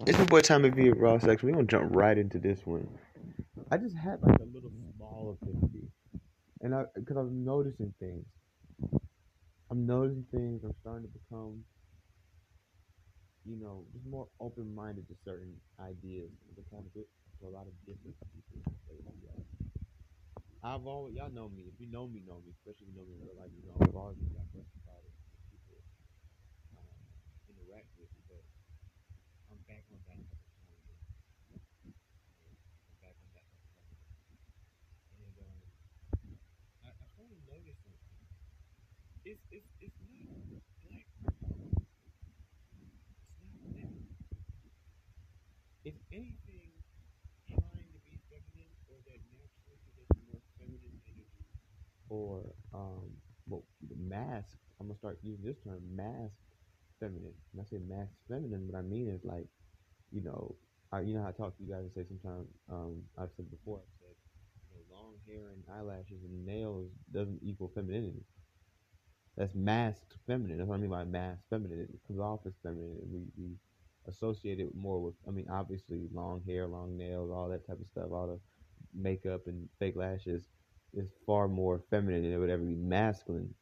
It's your boy Tommy V at Raw Sex. We're going to jump right into this one. I just had like a little small affinity. And because I'm noticing things. I'm starting to become, just more open-minded to certain ideas. I'm trying to get to a lot of different people. I've always, y'all know me. If you know me. Especially if you know me in real life, I've always been got questions about it. People interact with me, but I'm back on that. And I kind of noticed something. It's not black. It's not that. If anything trying to be feminine or that naturally gets more feminine energy. Or the mask. I'm gonna start using this term, mask feminine. When I say mask feminine, what I mean is like, how I talk to you guys and say sometimes, I've said before, long hair and eyelashes and nails doesn't equal femininity. That's masked feminine. That's what I mean by masked feminine. It comes off as feminine. We associate it more with, obviously long hair, long nails, all that type of stuff, all the makeup and fake lashes is far more feminine than it would ever be masculine.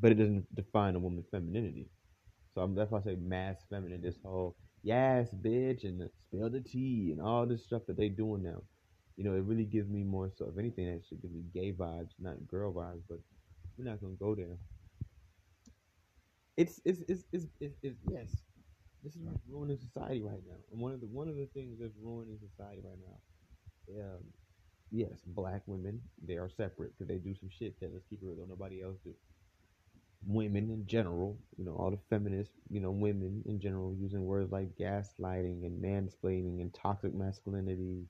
But it doesn't define a woman's femininity. So that's why I say masked feminine, this whole yes, bitch, and spill the tea and all this stuff that they doing now. It really gives me more so, if anything, that should give me gay vibes, not girl vibes, but we're not gonna go there. It's yes. This is what's ruining society right now, and one of the things that's ruining society right now. Yes, black women, they are separate because they do some shit that, let's keep it real, nobody else do. Women in general, all the feminists, women in general using words like gaslighting and mansplaining and toxic masculinity,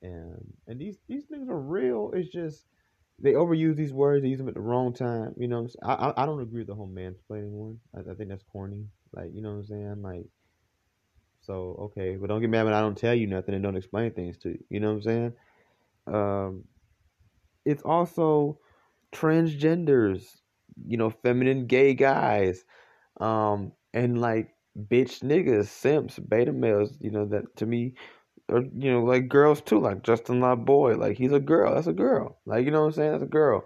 and these things are real. It's just, they overuse these words. They use them at the wrong time. I don't agree with the whole mansplaining one. I think that's corny. Like, you know what I'm saying? Like, so, okay. But don't get mad when I don't tell you nothing and don't explain things to you. You know what I'm saying? It's also transgenders, feminine gay guys, and like bitch niggas, simps, beta males, that to me, or, like girls too, like Justin LaBoy, like he's a girl, that's a girl, like, you know what I'm saying, that's a girl.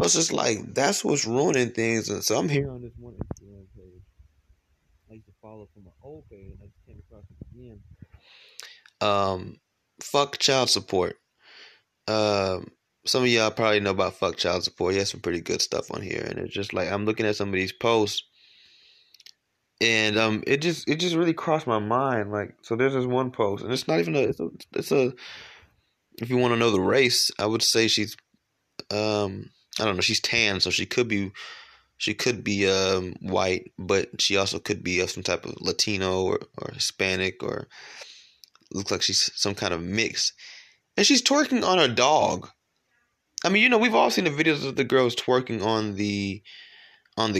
It's just like, that's what's ruining things. And so I'm here on this one Instagram page I used to follow from an old page, I just came across it again. Fuck child support. Some of y'all probably know about fuck child support. He has some pretty good stuff on here, and it's just like, I'm looking at some of these posts, and it just really crossed my mind. Like, so there's this one post, and it's not even it's a if you want to know the race, I would say she's I don't know, she's tan, so she could be white, but she also could be of some type of Latino or Hispanic, or looks like she's some kind of mix. And she's twerking on her dog. We've all seen the videos of the girls twerking on the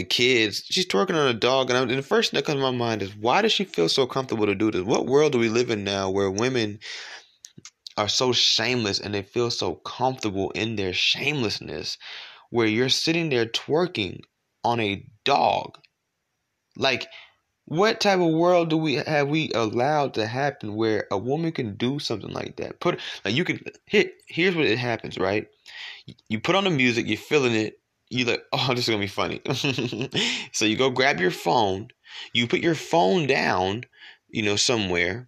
kids. She's twerking on a dog, and the first thing that comes to my mind is, why does she feel so comfortable to do this? What world do we live in now where women are so shameless and they feel so comfortable in their shamelessness, where you're sitting there twerking on a dog? Like, what type of world do we have we allowed to happen where a woman can do something like that? Here's what it happens, right? You put on the music, you're feeling it. You like, oh, this is gonna be funny. So you go grab your phone, you put your phone down, somewhere,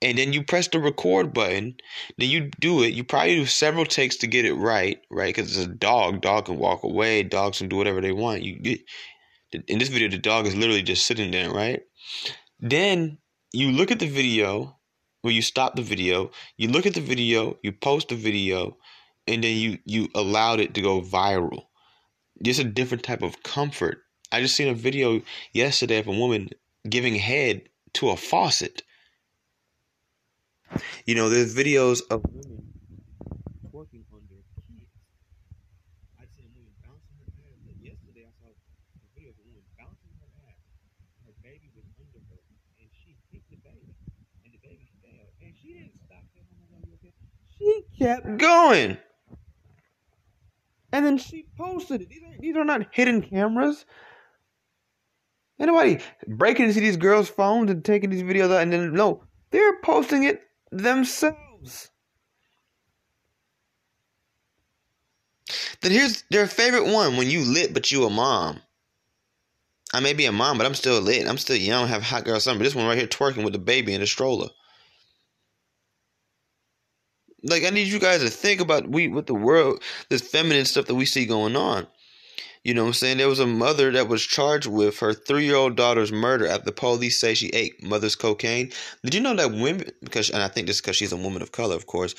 and then you press the record button. Then you do it. You probably do several takes to get it right? Because it's a dog. Dog can walk away. Dogs can do whatever they want. In this video, the dog is literally just sitting there, right? Then you look at the video, or you stop the video. You look at the video. You post the video, and then you allowed it to go viral. Just a different type of comfort. I just seen a video yesterday of a woman giving head to a faucet. There's videos of women twerking on their kids. I seen a woman bouncing her ass. Like yesterday, I saw a video of a woman bouncing her ass. Her baby was under her, and she hit the baby, and the baby fell, and she didn't stop. She kept going. And then she posted it. These are not hidden cameras. Ain't nobody breaking into these girls' phones and taking these videos out and then, no, they're posting it themselves. Then here's their favorite one, when you lit but you a mom. I may be a mom, but I'm still lit. I'm still young, have hot girl summer. This one right here twerking with the baby in the stroller. Like, I need you guys to think about what the world, this feminine stuff that we see going on. You know what I'm saying? There was a mother that was charged with her 3-year-old daughter's murder after police say she ate mother's cocaine. Did you know that women, and I think this is because she's a woman of color, of course,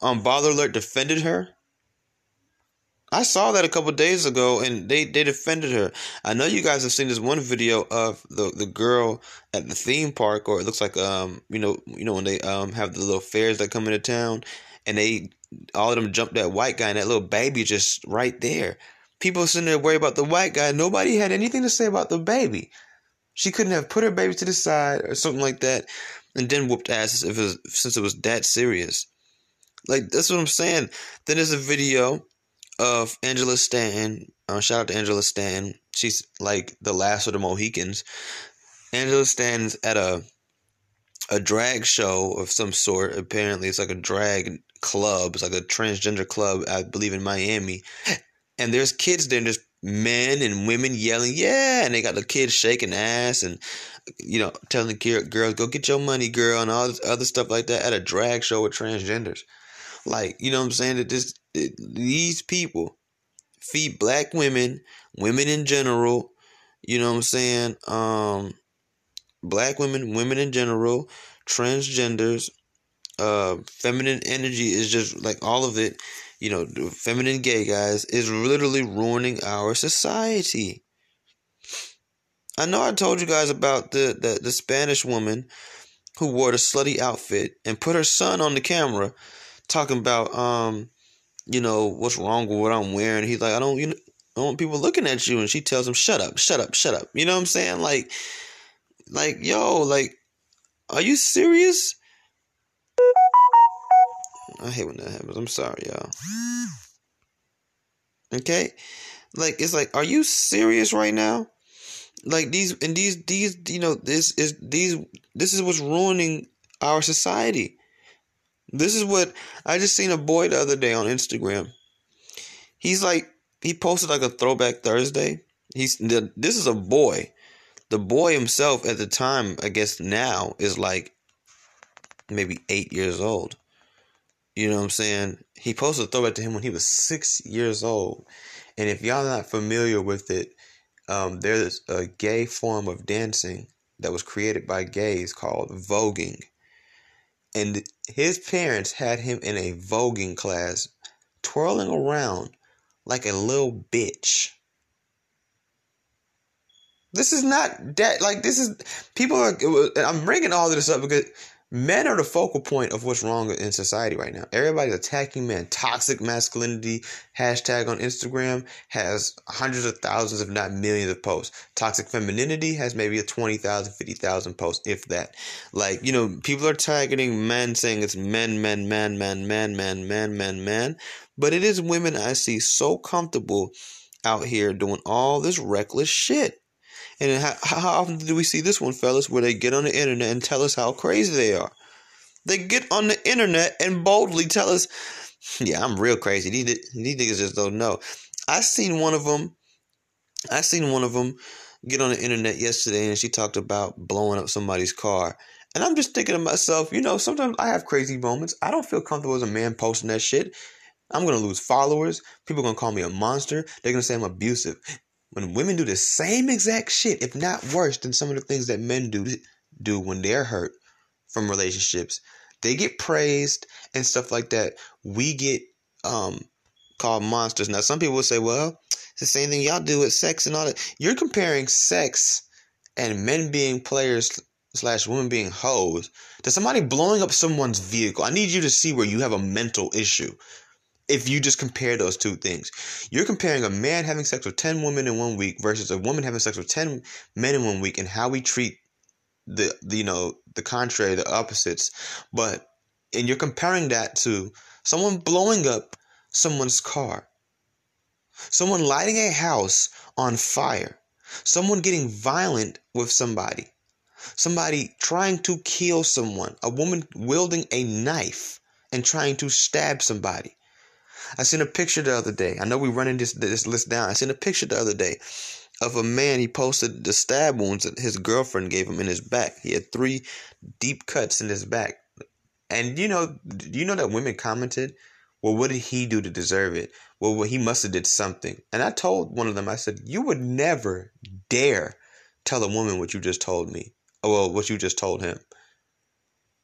Baller Alert defended her? I saw that a couple days ago, and they defended her. I know you guys have seen this one video of the girl at the theme park, or it looks like you know when they have the little fairs that come into town, and they all of them jumped that white guy, and that little baby just right there. People sitting there worried about the white guy. Nobody had anything to say about the baby. She couldn't have put her baby to the side or something like that, and then whooped ass since it was that serious. Like, that's what I'm saying. Then there's a video of Angela Stanton. Shout out to Angela Stanton. She's like the last of the Mohicans. Angela Stanton's at a drag show of some sort. Apparently, it's like a drag club. It's like a transgender club, I believe, in Miami. And there's kids there, and there's men and women yelling, yeah, and they got the kids shaking ass and, you know, telling the girls, go get your money, girl, and all this other stuff like that at a drag show with transgenders. Like, you know what I'm saying? That these people feed black women, women in general, you know what I'm saying? Black women, women in general, transgenders, feminine energy is just like all of it. You know, the feminine gay guys is literally ruining our society. I know I told you guys about the Spanish woman who wore the slutty outfit and put her son on the camera talking about, you know, what's wrong with what I'm wearing. He's like, I don't want people looking at you. And she tells him, shut up, shut up, shut up. You know what I'm saying? Like, yo, like, are you serious? I hate when that happens. I'm sorry, y'all. Okay? Like, it's like, are you serious right now? Like, these you know, this is what's ruining our society. This is what, I just seen a boy the other day on Instagram. He's like, he posted like a Throwback Thursday. This is a boy. The boy himself at the time, I guess now, is like maybe 8 years old. You know what I'm saying? He posted a throwback to him when he was 6 years old. And if y'all not familiar with it, there's a gay form of dancing that was created by gays called voguing. And his parents had him in a voguing class, twirling around like a little bitch. This is not that, like, this is, people are, I'm bringing all this up because men are the focal point of what's wrong in society right now. Everybody's attacking men. Toxic masculinity hashtag on Instagram has hundreds of thousands, if not millions of posts. Toxic femininity has maybe a 20,000, 50,000 posts, if that. Like, you know, people are targeting men, saying it's men, men, men, men, men, men, men, men, men. But it is women I see so comfortable out here doing all this reckless shit. And how often do we see this one, fellas, where they get on the internet and tell us how crazy they are? They get on the internet and boldly tell us, yeah, I'm real crazy. These niggas just don't know. I seen one of them get on the internet yesterday, and she talked about blowing up somebody's car. And I'm just thinking to myself, you know, sometimes I have crazy moments. I don't feel comfortable as a man posting that shit. I'm going to lose followers. People are going to call me a monster. They're going to say I'm abusive. When women do the same exact shit, if not worse than some of the things that men do when they're hurt from relationships, they get praised and stuff like that. We get called monsters. Now, some people will say, well, it's the same thing y'all do with sex and all that. You're comparing sex and men being players / women being hoes to somebody blowing up someone's vehicle. I need you to see where you have a mental issue. If you just compare those two things, you're comparing a man having sex with 10 women in 1 week versus a woman having sex with 10 men in 1 week, and how we treat the you know, the contrary, the opposites. But, and you're comparing that to someone blowing up someone's car, someone lighting a house on fire, Someone getting violent with somebody. Somebody trying to kill someone. A woman wielding a knife and trying to stab somebody. I seen a picture the other day. I know we're running this list down. I seen a picture the other day of a man. He posted the stab wounds that his girlfriend gave him in his back. He had 3 deep cuts in his back. And you know that women commented, well, what did he do to deserve it? Well, he must have did something. And I told one of them, I said, you would never dare tell a woman what you just told me. Well, what you just told him.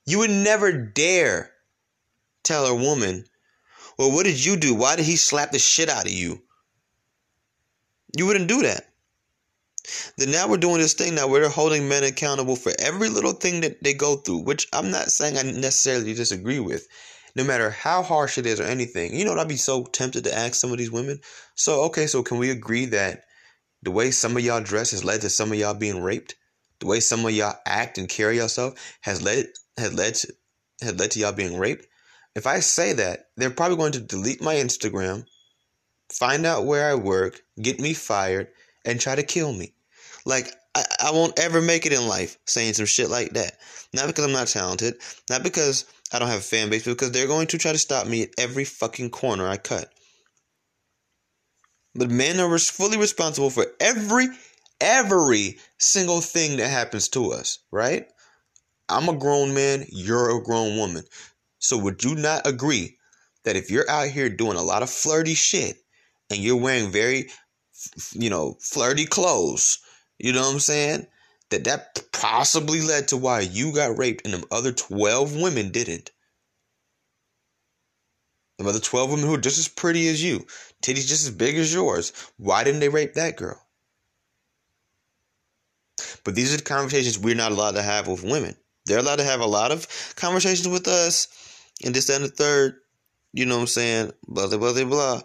You would never dare tell a woman, well, what did you do? Why did he slap the shit out of you? You wouldn't do that. Then now we're doing this thing now where they're holding men accountable for every little thing that they go through, which I'm not saying I necessarily disagree with, no matter how harsh it is or anything. You know what? I'd be so tempted to ask some of these women, so can we agree that the way some of y'all dress has led to some of y'all being raped? The way some of y'all act and carry yourself has led to y'all being raped? If I say that, they're probably going to delete my Instagram, find out where I work, get me fired, and try to kill me. Like, I won't ever make it in life saying some shit like that. Not because I'm not talented, not because I don't have a fan base, but because they're going to try to stop me at every fucking corner I cut. But men are fully responsible for every single thing that happens to us, right? I'm a grown man, you're a grown woman. So would you not agree that if you're out here doing a lot of flirty shit and you're wearing very, flirty clothes, you know what I'm saying? That possibly led to why you got raped and them other 12 women didn't. The other 12 women who are just as pretty as you, titties just as big as yours. Why didn't they rape that girl? But these are the conversations we're not allowed to have with women. They're allowed to have a lot of conversations with us and this, that, and the third, you know what I'm saying? Blah, blah, blah, blah.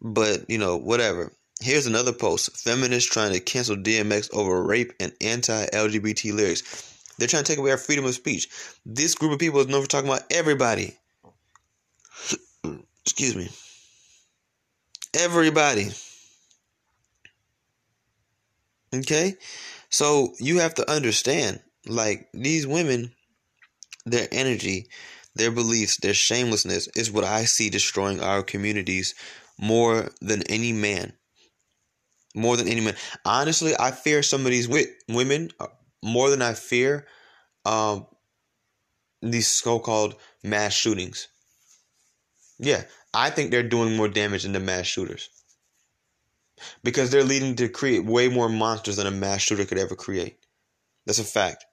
But, whatever. Here's another post. Feminists trying to cancel DMX over rape and anti-LGBT lyrics. They're trying to take away our freedom of speech. This group of people is known for talking about everybody. Excuse me. Everybody. Okay? So you have to understand, like, these women, their energy, their beliefs, their shamelessness is what I see destroying our communities more than any man. More than any man. Honestly, I fear some of these women more than I fear these so-called mass shootings. Yeah, I think they're doing more damage than the mass shooters. Because they're leading to create way more monsters than a mass shooter could ever create. That's a fact.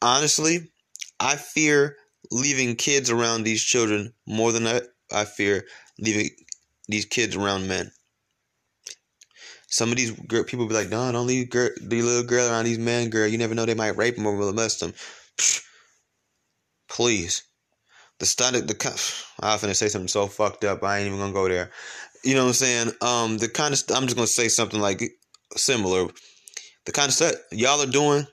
Honestly, I fear leaving kids around these children more than I fear leaving these kids around men. Some of these people be like, no, don't leave the little girl around these men, girl. You never know, they might rape them or molest them. Please. I was finna say something so fucked up, I ain't even gonna go there. You know what I'm saying? I'm just gonna say something like similar. The kind of stuff y'all are doing,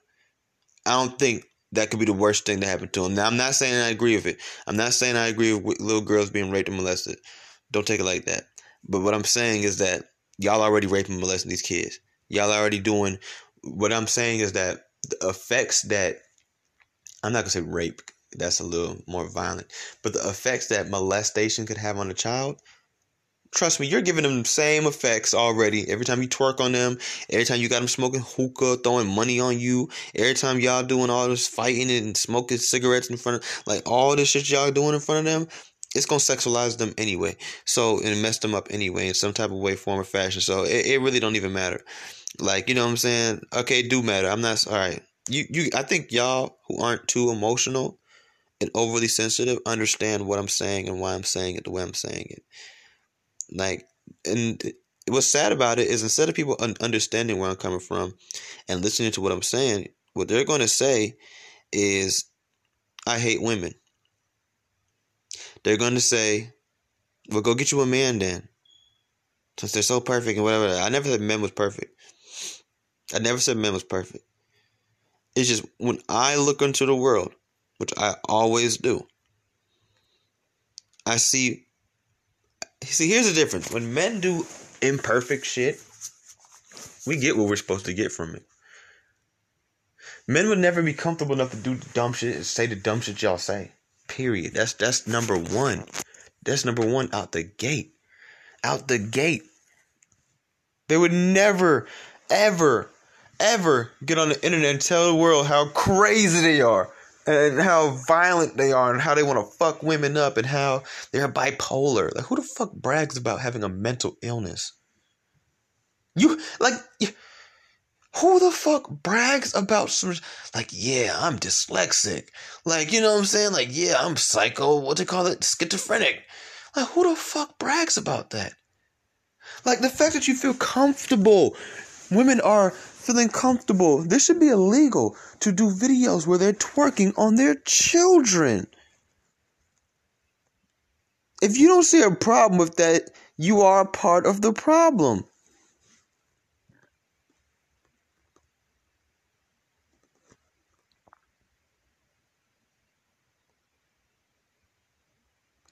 I don't think that could be the worst thing to happen to them. Now, I'm not saying I agree with it. I'm not saying I agree with little girls being raped and molested. Don't take it like that. But what I'm saying is that y'all already raping and molesting these kids. Y'all already doing... What I'm saying is that the effects that... I'm not going to say rape. That's a little more violent. But the effects that molestation could have on a child... Trust me, you're giving them the same effects already. Every time you twerk on them, every time you got them smoking hookah, throwing money on you, every time y'all doing all this fighting and smoking cigarettes in front of, like, all this shit y'all doing in front of them, it's going to sexualize them anyway. So, and mess them up anyway in some type of way, form, or fashion. So, it really don't even matter. Like, you know what I'm saying? Okay, it do matter. I'm not, all right. I think y'all who aren't too emotional and overly sensitive understand what I'm saying and why I'm saying it the way I'm saying it. Like, and what's sad about it is instead of people understanding where I'm coming from and listening to what I'm saying, what they're going to say is, I hate women. They're going to say, well, go get you a man then. Since they're so perfect and whatever. I never said men was perfect. I never said men was perfect. It's just when I look into the world, which I always do, I see... See, here's the difference. When men do imperfect shit, We get what we're supposed to get from it. Men would never be comfortable enough to do the dumb shit and say the dumb shit y'all say. Period. That's number one. That's number one out the gate. Out the gate. They would never, ever, ever get on the internet and tell the world how crazy they are and how violent they are and how they want to fuck women up and how they're bipolar. Like, who the fuck brags about having a mental illness? Who the fuck brags about some, like, yeah, I'm dyslexic. Like, you know what I'm saying? Like, yeah, I'm psycho, what they call it? Schizophrenic. Like, who the fuck brags about that? Like, the fact that you feel comfortable. Women are feeling comfortable. This should be illegal to do videos where they're twerking on their children. If you don't see a problem with that, you are a part of the problem.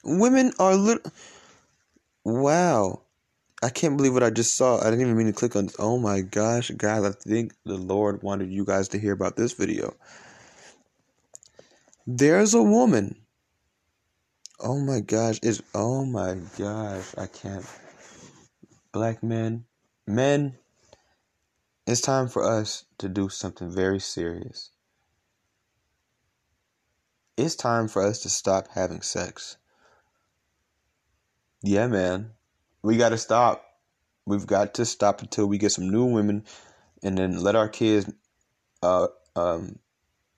Women are little. Wow. I can't believe what I just saw. I didn't even mean to click on this. Oh my gosh, guys. I think the Lord wanted you guys to hear about this video. There's a woman. Oh my gosh. Oh my gosh. I can't. Black men. Men. It's time for us to do something very serious. It's time for us to stop having sex. Yeah, man. We got to stop. We've got to stop until we get some new women and then let our kids do all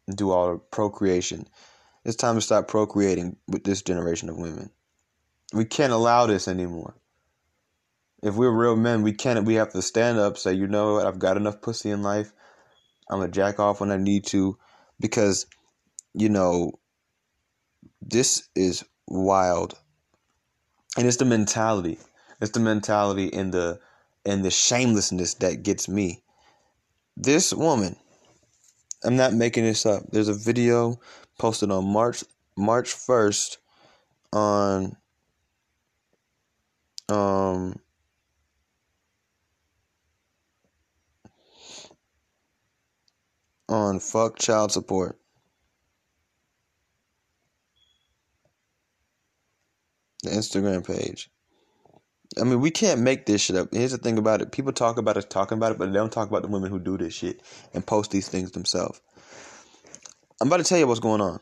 the procreation. It's time to stop procreating with this generation of women. We can't allow this anymore. If we're real men, we have to stand up, say, you know what, I've got enough pussy in life. I'm going to jack off when I need to because, you know, this is wild. And it's the mentality. It's the mentality and the shamelessness that gets me. This woman, I'm not making this up. There's a video posted on March 1st on Fuck Child Support. The Instagram page. I mean, we can't make this shit up. Here's the thing about it. People talk about us talking about it, but they don't talk about the women who do this shit and post these things themselves. I'm about to tell you what's going on.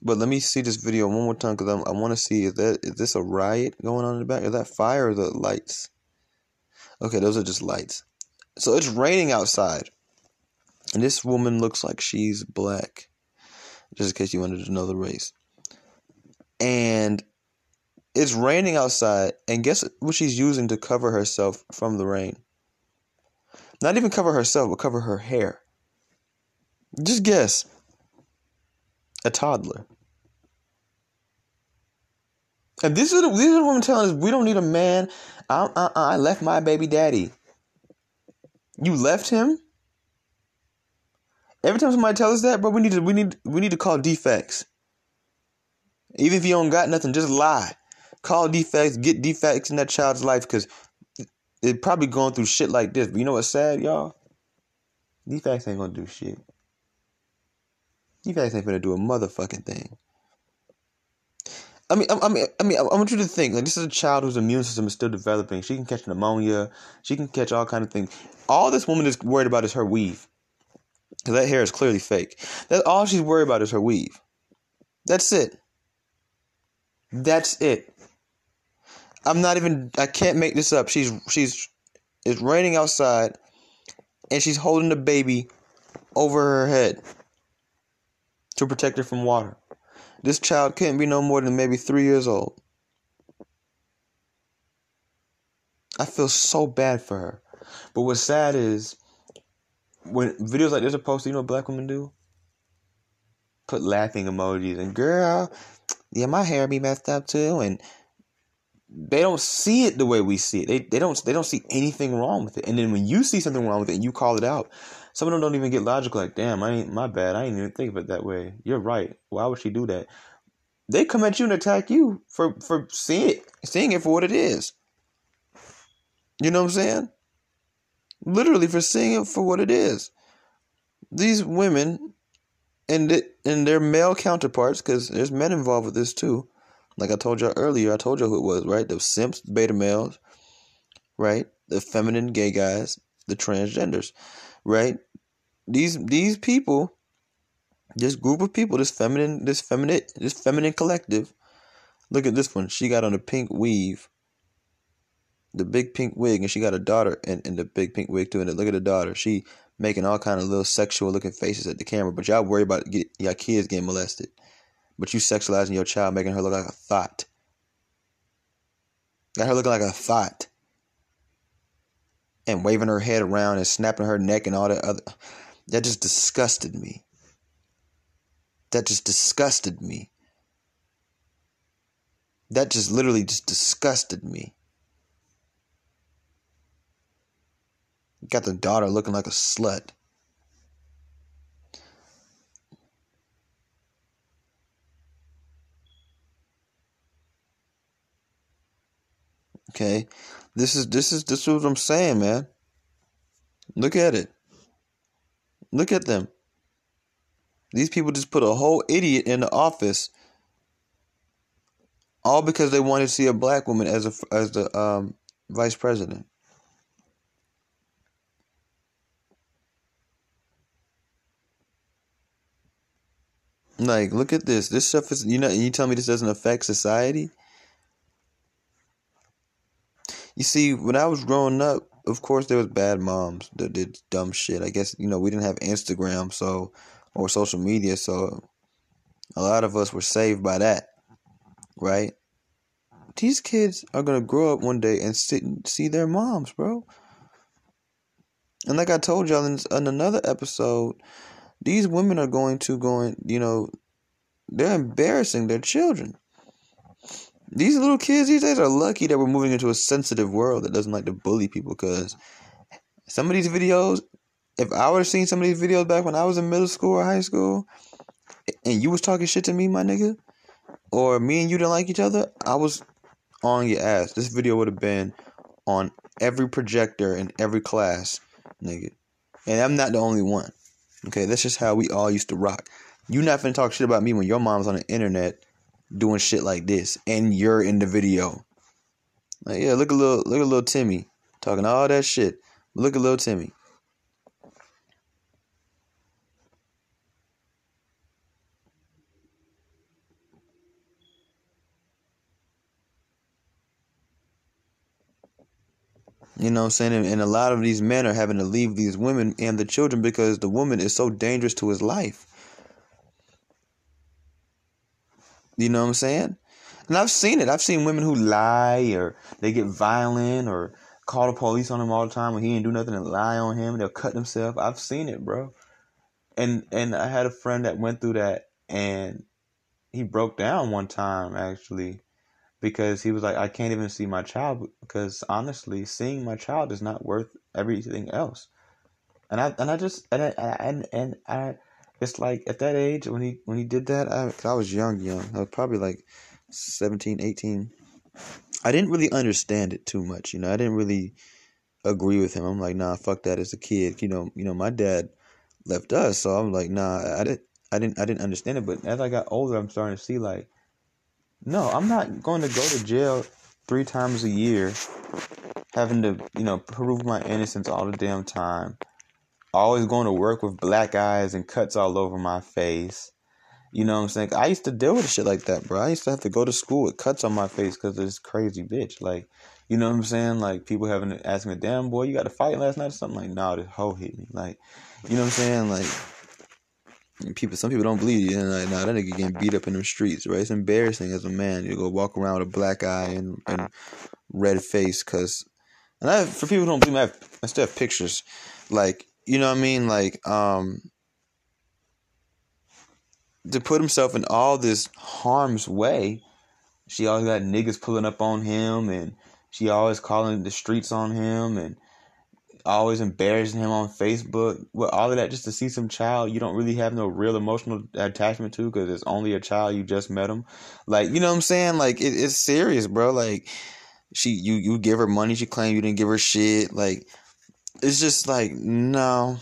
But let me see this video one more time because I want to see is this a riot going on in the back? Is that fire or the lights? Okay, those are just lights. So it's raining outside. And this woman looks like she's black. Just in case you wanted to know the race. And it's raining outside, and guess what she's using to cover herself from the rain? Not even cover herself, but cover her hair. Just guess. A toddler. And these are the women telling us, we don't need a man. I left my baby daddy. You left him? Every time somebody tells us that, bro, we need to call defects. Even if you don't got nothing, just lie. Call defects, get defects in that child's life because they're probably going through shit like this. But you know what's sad, y'all? Defects ain't going to do shit. Defects ain't going to do a motherfucking thing. I mean, I want you to think, like, this is a child whose immune system is still developing. She can catch pneumonia. She can catch all kinds of things. All this woman is worried about is her weave because that hair is clearly fake. That's all she's worried about is her weave. That's it. That's it. I can't make this up. It's raining outside and she's holding the baby over her head to protect her from water. This child can't be no more than maybe 3 years old. I feel so bad for her. But what's sad is when videos like this are posted, you know what black women do? Put laughing emojis and girl, yeah, my hair be messed up too, and they don't see it the way we see it. They don't see anything wrong with it. And then when you see something wrong with it and you call it out, some of them don't even get logical. Like, damn, my bad. I didn't even think of it that way. You're right. Why would she do that? They come at you and attack you for seeing it for what it is. You know what I'm saying? literally for seeing it for what it is. These women and their male counterparts, because there's men involved with this too. Like I told y'all earlier, I told y'all who it was, right? The simps, beta males, right? The feminine gay guys, the transgenders, right? These people, this group of people, this feminine collective. Look at this one. She got on a pink weave, the big pink wig, and she got a daughter in the big pink wig too. And look at the daughter. She making all kind of little sexual looking faces at the camera. But y'all worry about y'all kids getting molested. But you sexualizing your child, making her look like a thought. Got her looking like a thought. And waving her head around and snapping her neck and all that other. That just disgusted me. That just disgusted me. That just literally just disgusted me. Got the daughter looking like a slut. Okay, this is what I'm saying, man. Look at it. Look at them. These people just put a whole idiot in the office, all because they wanted to see a black woman as the vice president. Like, look at this. This stuff is, you know, and you tell me this doesn't affect society? You see, when I was growing up, of course, there was bad moms that did dumb shit. I guess, you know, we didn't have Instagram, so, or social media, so a lot of us were saved by that, right? These kids are going to grow up one day and sit and see their moms, bro. And like I told y'all in another episode, these women are going, you know, they're embarrassing their children. These little kids these days are lucky that we're moving into a sensitive world that doesn't like to bully people, because some of these videos, if I would have seen some of these videos back when I was in middle school or high school, and you was talking shit to me, my nigga, or me and you didn't like each other, I was on your ass. This video would have been on every projector in every class, nigga. And I'm not the only one. Okay, that's just how we all used to rock. You're not finna talk shit about me when your mom's on the internet doing shit like this, and you're in the video. Like, yeah, look at little Timmy talking all that shit. Look at little Timmy. You know what I'm saying? And a lot of these men are having to leave these women and the children because the woman is so dangerous to his life. You know what I'm saying? And I've seen it. I've seen women who lie, or they get violent, or call the police on him all the time when he ain't do nothing and lie on him. They'll cut themselves. I've seen it, bro. And I had a friend that went through that, and he broke down one time, actually. Because he was like, I can't even see my child, because honestly, seeing my child is not worth everything else. And I it's like at that age when he did that, cause I was young. I was probably like 17, 18. I didn't really understand it too much, you know. I didn't really agree with him. I'm like, nah, fuck that. As a kid, you know, my dad left us, so I'm like, nah, I didn't understand it. But as I got older, I'm starting to see like, no, I'm not going to go to jail 3 times a year, having to, you know, prove my innocence all the damn time, always going to work with black eyes and cuts all over my face. You know what I'm saying? I used to deal with shit like that, bro. I used to have to go to school with cuts on my face because of this crazy bitch. Like, you know what I'm saying? Like, people having to ask me, damn, boy, you got a fight last night or something? Like, nah, this hoe hit me. Like, you know what I'm saying? Like, some people don't believe you. And like, nah, that nigga getting beat up in them streets, right? It's embarrassing as a man. You go walk around with a black eye and red face, cause. And I, for people who don't believe me, I still have pictures. Like, you know what I mean? Like, to put himself in all this harm's way, she always got niggas pulling up on him, and she always calling the streets on him, and always embarrassing him on Facebook. Well, all of that just to see some child you don't really have no real emotional attachment to, because it's only a child, you just met him. Like, you know what I'm saying? Like, it's serious, bro. Like, you give her money, she claimed you didn't give her shit. Like, it's just like, no.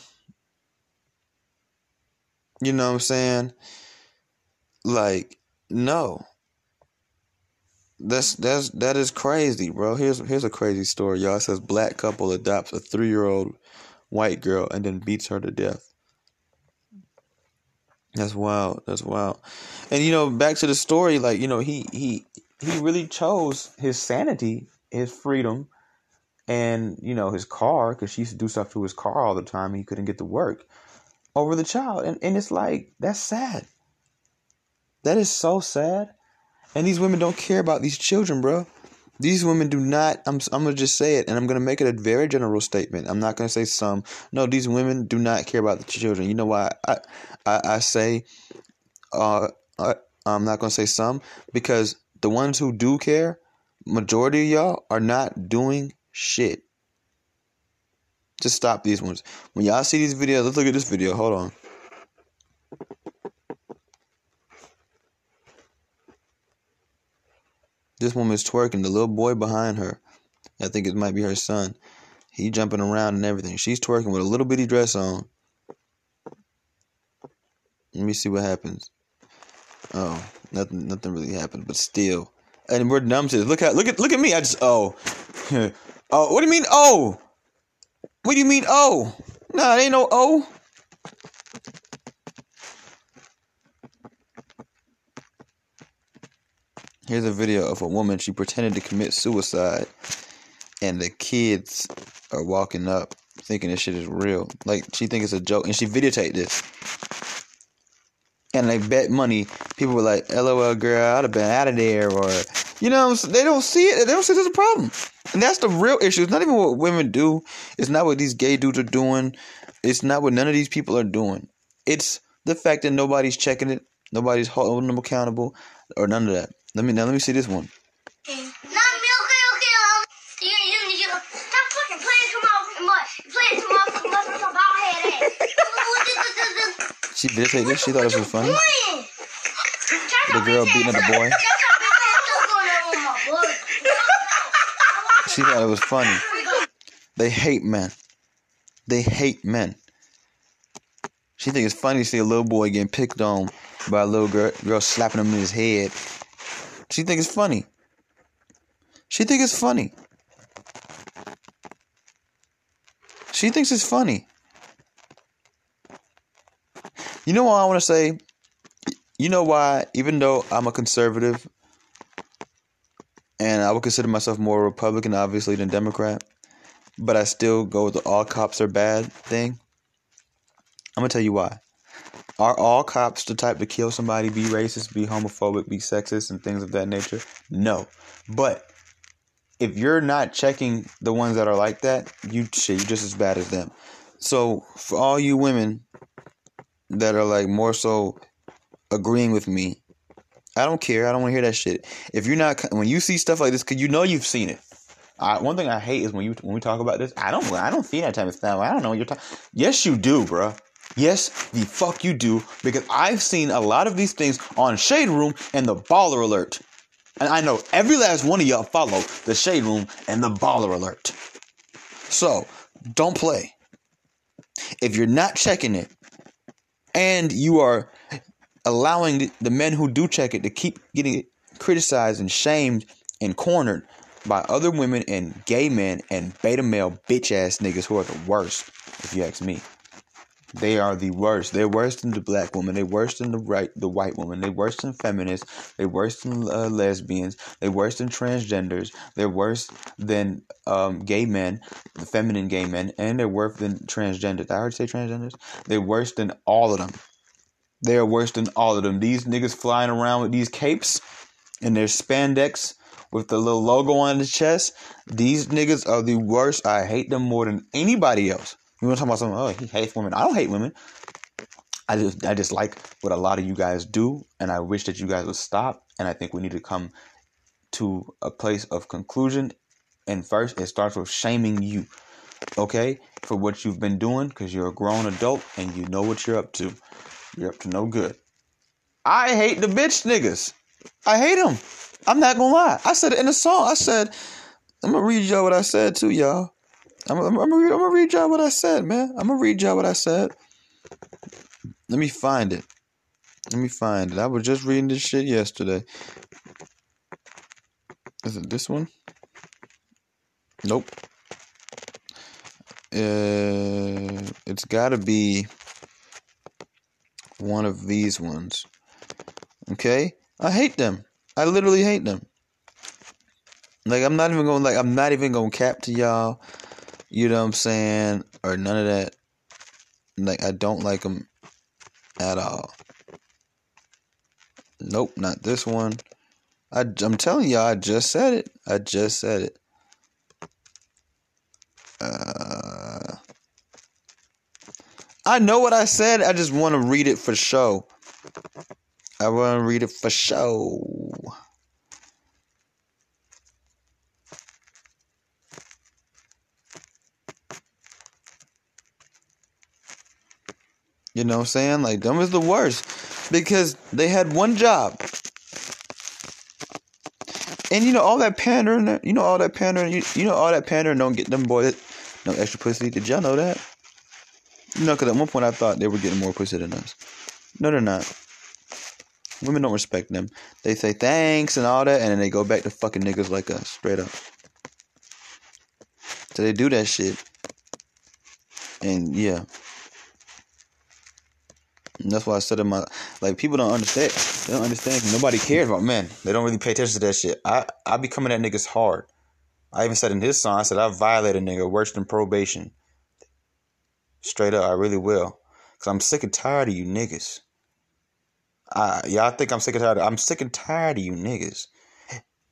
You know what I'm saying? Like, no. That is crazy, bro. Here's a crazy story, y'all. It says black couple adopts a 3-year-old white girl and then beats her to death. That's wild. That's wild. And you know, back to the story, like, you know, he really chose his sanity, his freedom, and, you know, his car, because she used to do stuff to his car all the time. He couldn't get to work over the child. And it's like, that's sad. That is so sad. And these women don't care about these children, bro. These women do not. I'm going to just say it, and I'm going to make it a very general statement. I'm not going to say some. No, these women do not care about the children. You know why I say I'm not going to say some? Because the ones who do care, majority of y'all are not doing shit. Just stop these ones. When y'all see these videos, let's look at this video. Hold on. This woman's twerking. The little boy behind her, I think it might be her son, he jumping around and everything. She's twerking with a little bitty dress on. Let me see what happens. Oh, nothing really happened, but still. And we're dumb to this. Look at me. I just, oh. Oh, what do you mean, oh? What do you mean, oh? Nah, it ain't no oh. Here's a video of a woman. She pretended to commit suicide, and the kids are walking up thinking this shit is real. Like, she think it's a joke, and she videotaped this. And they bet money. People were like, LOL, girl, I'd have been out of there. Or, you know, they don't see it. They don't see there's a problem. And that's the real issue. It's not even what women do. It's not what these gay dudes are doing. It's not what none of these people are doing. It's the fact that nobody's checking it. Nobody's holding them accountable or none of that. Let me see this one. Not me, okay. You stop fucking playing tomorrow. Playing tomorrow with your bald head ass. She did say this. She thought it was funny. The girl beating up the boy. She thought it was funny. They hate men. They hate men. She think it's funny to see a little boy getting picked on by a little girl slapping him in his head. She think it's funny. She think it's funny. She thinks it's funny. You know what I want to say? You know why, even though I'm a conservative, and I would consider myself more Republican, obviously, than Democrat, but I still go with the all cops are bad thing. I'm going to tell you why. Are all cops the type to kill somebody, be racist, be homophobic, be sexist, and things of that nature? No. But if you're not checking the ones that are like that, you're just as bad as them. So for all you women that are like more so agreeing with me, I don't care. I don't want to hear that shit. If you're not, when you see stuff like this, because you know you've seen it. One thing I hate is when we talk about this, I don't see that type of stuff. I don't know what you're talking. Yes, you do, bro. Yes, the fuck you do, because I've seen a lot of these things on Shade Room and the Baller Alert. And I know every last one of y'all follow the Shade Room and the Baller Alert. So, don't play. If you're not checking it, and you are allowing the men who do check it to keep getting criticized and shamed and cornered by other women and gay men and beta male bitch-ass niggas who are the worst, if you ask me. They are the worst. They're worse than the black woman. They're worse than the white woman. They're worse than feminists. They're worse than lesbians. They're worse than transgenders. They're worse than gay men, the feminine gay men, and they're worse than transgenders. Did I already say transgenders? They're worse than all of them. They are worse than all of them. These niggas flying around with these capes and their spandex with the little logo on the chest. These niggas are the worst. I hate them more than anybody else. You want to talk about something? Oh, he hates women. I don't hate women. I just like what a lot of you guys do, and I wish that you guys would stop. And I think we need to come to a place of conclusion. And first, it starts with shaming you, okay, for what you've been doing, because you're a grown adult and you know what you're up to. You're up to no good. I hate the bitch niggas. I hate them. I'm not gonna lie. I said it in the song. I'm gonna read y'all what I said too, y'all. I'm gonna read y'all what I said, man. I'm gonna read y'all what I said. Let me find it. I was just reading this shit yesterday. Is it this one? Nope. It's gotta be one of these ones. Okay? I hate them. I literally hate them. Like, I'm not even gonna cap to y'all. You know what I'm saying? Or none of that. Like, I don't like them at all. Nope, not this one. I'm telling y'all, I just said it. I know what I said. I just want to read it for show. You know what I'm saying? Like, them is the worst. Because they had one job. And all that pandering don't get them boys no extra pussy. Did y'all know that? No, because at one point I thought they were getting more pussy than us. No, they're not. Women don't respect them. They say thanks and all that, and then they go back to fucking niggas like us. Straight up. So they do that shit. And yeah. And that's why I said in my... Like, people don't understand. They don't understand. Nobody cares about men. They don't really pay attention to that shit. I be coming at niggas hard. I even said in his song, I said, I violate a nigga worse than probation. Straight up, I really will. Because I'm sick and tired of you niggas. Y'all think I'm sick and tired. I'm sick and tired of you niggas.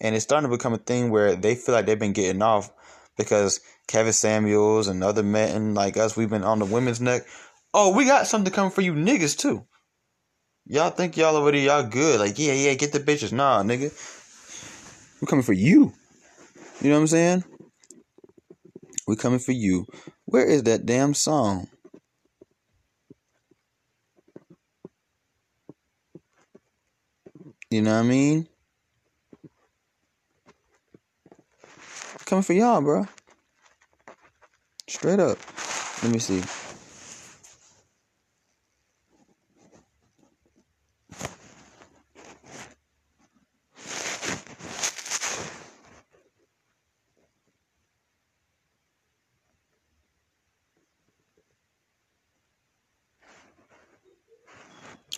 And it's starting to become a thing where they feel like they've been getting off because Kevin Samuels and other men like us, we've been on the women's neck. Oh, we got something coming for you niggas, too. Y'all think y'all over there, y'all good. Like, yeah, get the bitches. Nah, nigga. We're coming for you. You know what I'm saying? We're coming for you. Where is that damn song? You know what I mean? Coming for y'all, bro. Straight up. Let me see.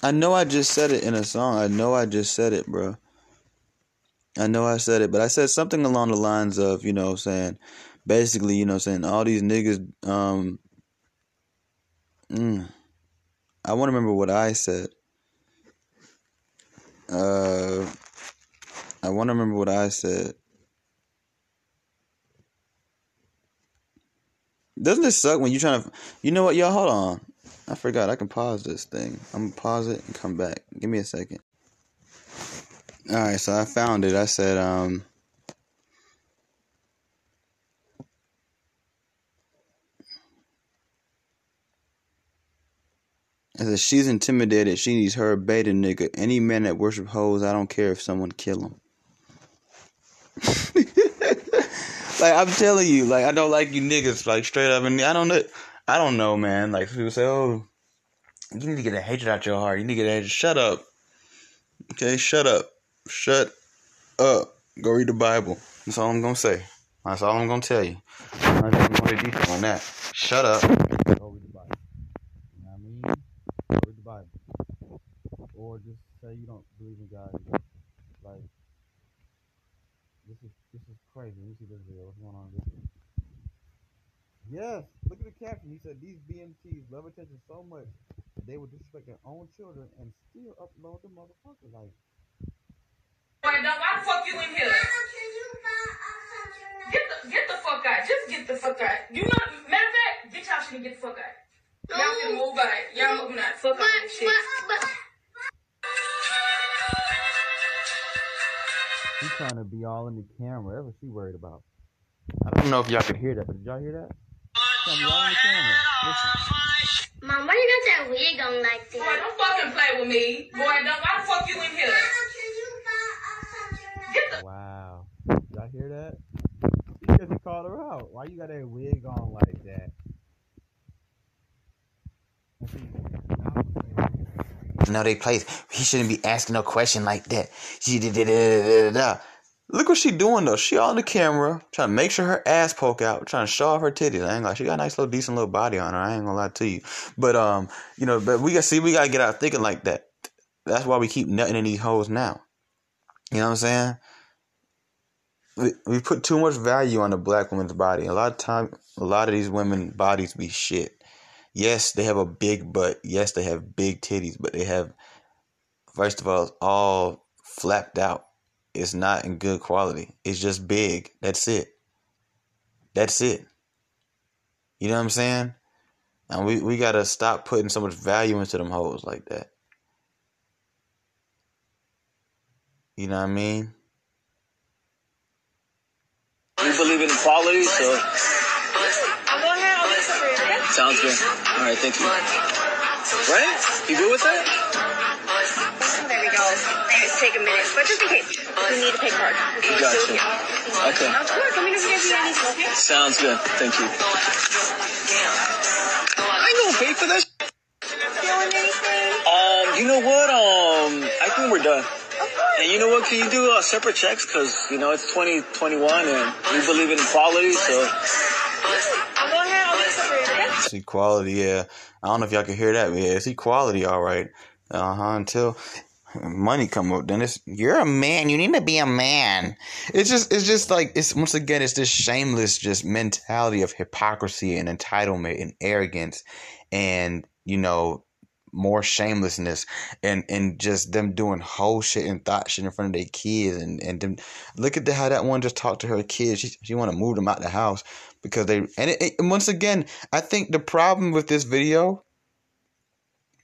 I know I just said it in a song. I know I said it, but I said something along the lines of, you know, saying, basically, you know, saying all these niggas, I want to remember what I said. Doesn't it suck when you're trying to, you know what, y'all, hold on. I forgot. I can pause this thing. I'm going to pause it and come back. Give me a second. All right, so I found it. I said, she's intimidated. She needs her beta nigga. Any man that worship hoes, I don't care if someone kill him. Like, I'm telling you, like, I don't like you niggas, like, straight up. And I don't know, man. Like, people say, oh, you need to get a hatred out your heart. You need to get a hatred. Shut up. Okay, shut up. Shut up. Go read the Bible. That's all I'm going to say. That's all I'm going to tell you. I'm not going to go into detail on that. Shut up. Go read the Bible. You know what I mean? Go read the Bible. Or just say you don't believe in God. Like, this is crazy. You see this video. What's going on with this? Yes, look at the caption. He said, these BMTs love attention so much, they would disrespect their own children and still upload the motherfucker. Like, why the fuck you in here? Get the fuck out. Just get the fuck out. You know, matter of fact, get y'all shit and get the fuck out. Y'all can move out. Y'all moving out. Fuck out that shit. She's trying to be all in the camera. That's what she worried about. I don't know if y'all could hear that, but did y'all hear that? Mom, why you got that wig on like this? Boy, don't fucking play with me. Boy, why the fuck you in here? Wow. Y'all hear that? She doesn't call called her out. Why you got that wig on like that? No, they play. He shouldn't be asking no question like that. Look what she doing though. She on the camera trying to make sure her ass poke out, trying to show off her titties. I ain't like she got a nice little decent little body on her. I ain't gonna lie to you, but you know, but we gotta get out thinking like that. That's why we keep nutting in these hoes now. You know what I'm saying? We put too much value on the black woman's body. A lot of time, a lot of these women bodies be shit. Yes, they have a big butt. Yes, they have big titties, but they have, first of all, it's all flapped out. It's not in good quality. It's just big. That's it. That's it. You know what I'm saying? And we got to stop putting so much value into them hoes like that. You know what I mean? We believe in equality, so... Sounds good. All right, thank you. Right? You good with that? There we go. Let's take a minute. But just in case, we need to pay card. Okay, gotcha. So, yeah. Okay. Of course. Let me know if you guys need anything, okay? Sounds good. Thank you. I ain't gonna pay for this. Feeling anything? You know what? I think we're done. And you know what? Can you do separate checks? Because, you know, it's 2021 and we believe in equality, so... It's equality, yeah. I don't know if y'all can hear that, but yeah, it's equality, all right. Until money come up, then it's, you're a man. You need to be a man. It's just like, it's once again, it's this shameless just mentality of hypocrisy and entitlement and arrogance and, you know, more shamelessness and just them doing whole shit and thought shit in front of their kids and them. Look at how that one just talked to her kids. She want to move them out the house because they, and once again, I think the problem with this video,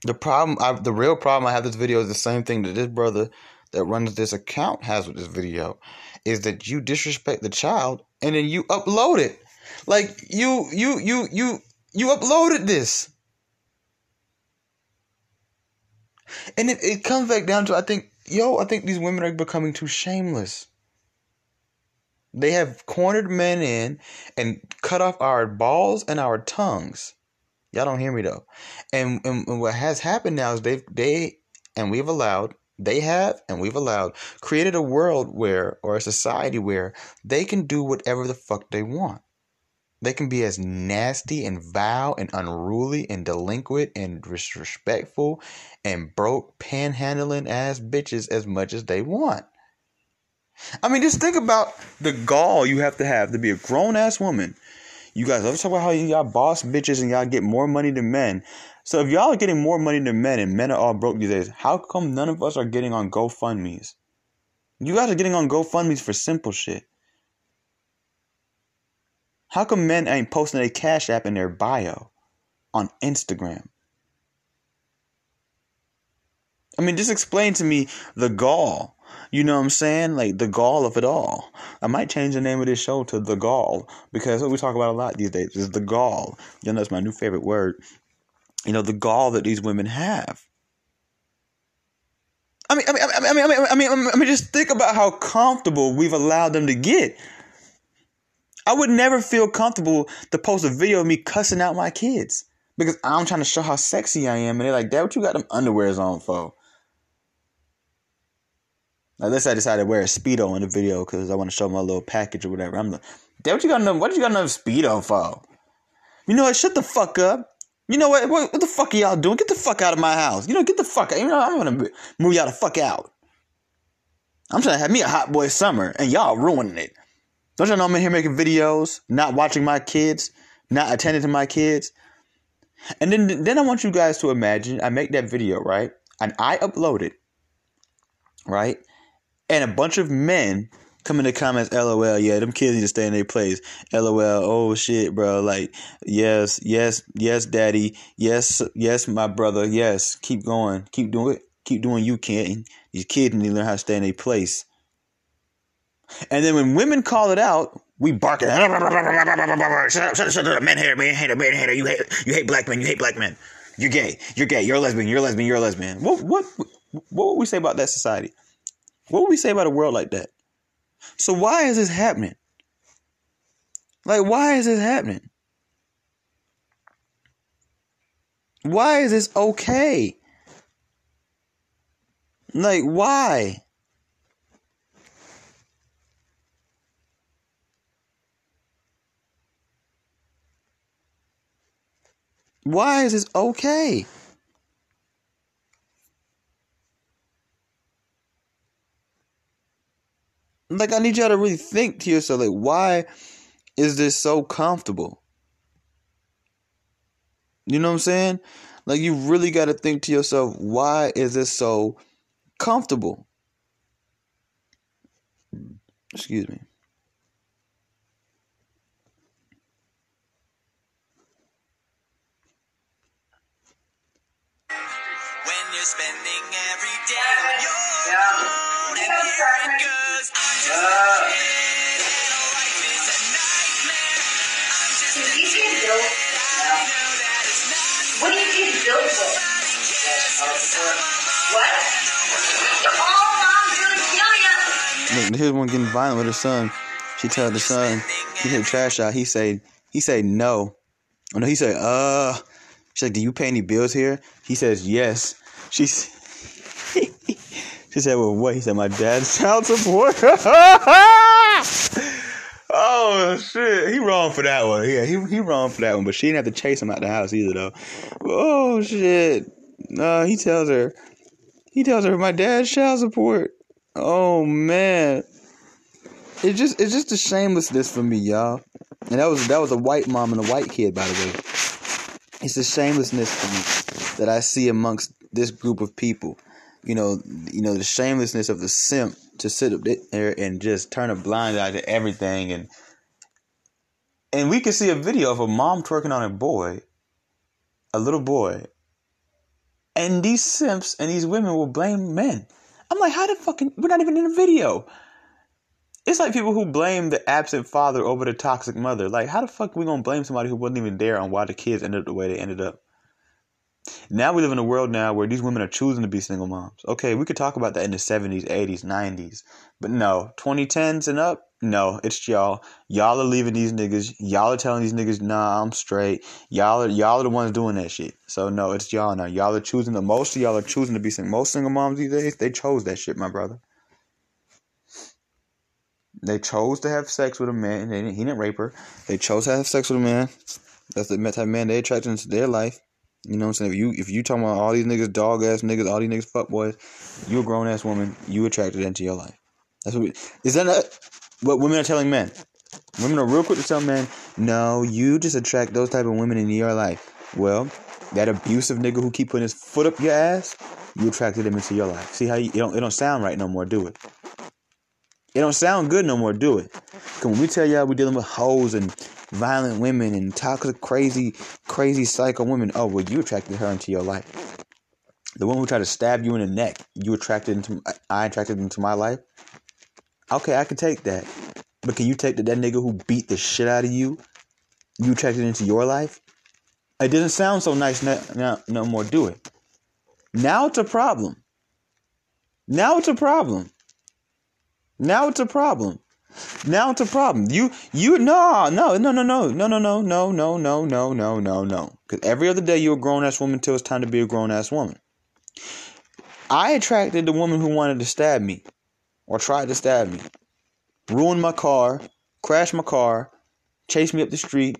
the real problem I have with this video is the same thing that this brother that runs this account has with this video, is that you disrespect the child and then you upload it. Like you uploaded this. And it comes back down to, I think these women are becoming too shameless. They have cornered men in and cut off our balls and our tongues. Y'all don't hear me though. And what has happened now is they have and we've allowed created a world where, or a society where, they can do whatever the fuck they want. They can be as nasty and vile and unruly and delinquent and disrespectful and broke panhandling ass bitches as much as they want. I mean, just think about the gall you have to be a grown ass woman. You guys always talk about how y'all boss bitches and y'all get more money than men. So if y'all are getting more money than men and men are all broke these days, how come none of us are getting on GoFundMes? You guys are getting on GoFundMes for simple shit. How come men ain't posting a Cash App in their bio on Instagram? I mean, just explain to me the gall. You know what I'm saying? Like, the gall of it all. I might change the name of this show to The Gall, because what we talk about a lot these days is the gall. You know, that's my new favorite word. You know, the gall that these women have. I mean, just think about how comfortable we've allowed them to get. I would never feel comfortable to post a video of me cussing out my kids because I'm trying to show how sexy I am. And they're like, Dad, what you got them underwears on for? Unless I decided to wear a Speedo in the video because I want to show my little package or whatever. I'm like, Dad, what you got another Speedo for? You know what? Shut the fuck up. You know what? What the fuck are y'all doing? Get the fuck out of my house. You know, get the fuck out. You know, I'm going to move y'all the fuck out. I'm trying to have me a hot boy summer and y'all ruining it. Don't y'all know I'm in here making videos, not watching my kids, not attending to my kids? And then I want you guys to imagine I make that video, right? And I upload it, right? And a bunch of men come in the comments, LOL, yeah, them kids need to stay in their place. LOL, oh shit, bro. Like, yes, yes, yes, daddy. Yes, yes, my brother. Yes, keep going. Keep doing it. Keep doing you, Ken. These kids need to learn how to stay in their place. And then when women call it out, we bark at them. Shut up, men hater, you hate black men, you hate black men. You're gay, you're a lesbian. What would we say about that society? What would we say about a world like that? So why is this happening? Like, why is this happening? Why is this okay? Like, why? Why is this okay? Like, I need y'all to really think to yourself, like, why is this so comfortable? You know what I'm saying? Like, you really got to think to yourself, why is this so comfortable? Excuse me. When you're spending every day on your own, and here it goes, I'm just a kid, and life is a nightmare. I'm just a kid, I know that it's not. What do you get built with? What? All moms gonna kill ya. Look, here's one getting violent with her son. She tells the son, he hit trash out. He say no. Oh, no, he say, She's like, do you pay any bills here? He says, yes. She said, well, what? He said, my dad's child support. Oh, shit. He wrong for that one. Yeah, he wrong for that one. But she didn't have to chase him out the house either, though. Oh, shit. He tells her, my dad's child support. Oh, man. It's just a shamelessness for me, y'all. And that was a white mom and a white kid, by the way. It's the shamelessness for me that I see amongst this group of people. You know, the shamelessness of the simp to sit up there and just turn a blind eye to everything. And we can see a video of a mom twerking on a little boy. And these simps and these women will blame men. I'm like, how the fucking, we're not even in a video. It's like people who blame the absent father over the toxic mother. Like, how the fuck are we going to blame somebody who wasn't even there on why the kids ended up the way they ended up? Now we live in a world now where these women are choosing to be single moms. Okay, we could talk about that in the 70s, 80s, 90s. But no, 2010s and up, no, it's y'all. Y'all are leaving these niggas. Y'all are telling these niggas, nah, I'm straight. Y'all are the ones doing that shit. So no, it's y'all now. Y'all are choosing to, most of y'all are choosing to be single. Most single moms these days, they chose that shit, my brother. They chose to have sex with a man. He didn't rape her. They chose to have sex with a man. That's the type of man they attracted into their life. You know what I'm saying? If you talking about all these niggas, dog-ass niggas, all these niggas, fuckboys, you a grown-ass woman. You attracted into your life. That's what is that not what women are telling men? Women are real quick to tell men, no, you just attract those type of women into your life. Well, that abusive nigga who keep putting his foot up your ass, you attracted him into your life. See how it don't sound right no more, do it? It don't sound good no more, do it. Because when we tell y'all we're dealing with hoes and violent women and toxic, crazy psycho women, oh, well, you attracted her into your life. The one who tried to stab you in the neck, I attracted into my life. Okay, I can take that. But can you take that nigga who beat the shit out of you, you attracted into your life? It doesn't sound so nice no more, do it. Now it's a problem. No. Because every other day you're a grown-ass woman till it's time to be a grown-ass woman. I attracted the woman who wanted to stab me or tried to stab me, ruined my car, crashed my car, chased me up the street,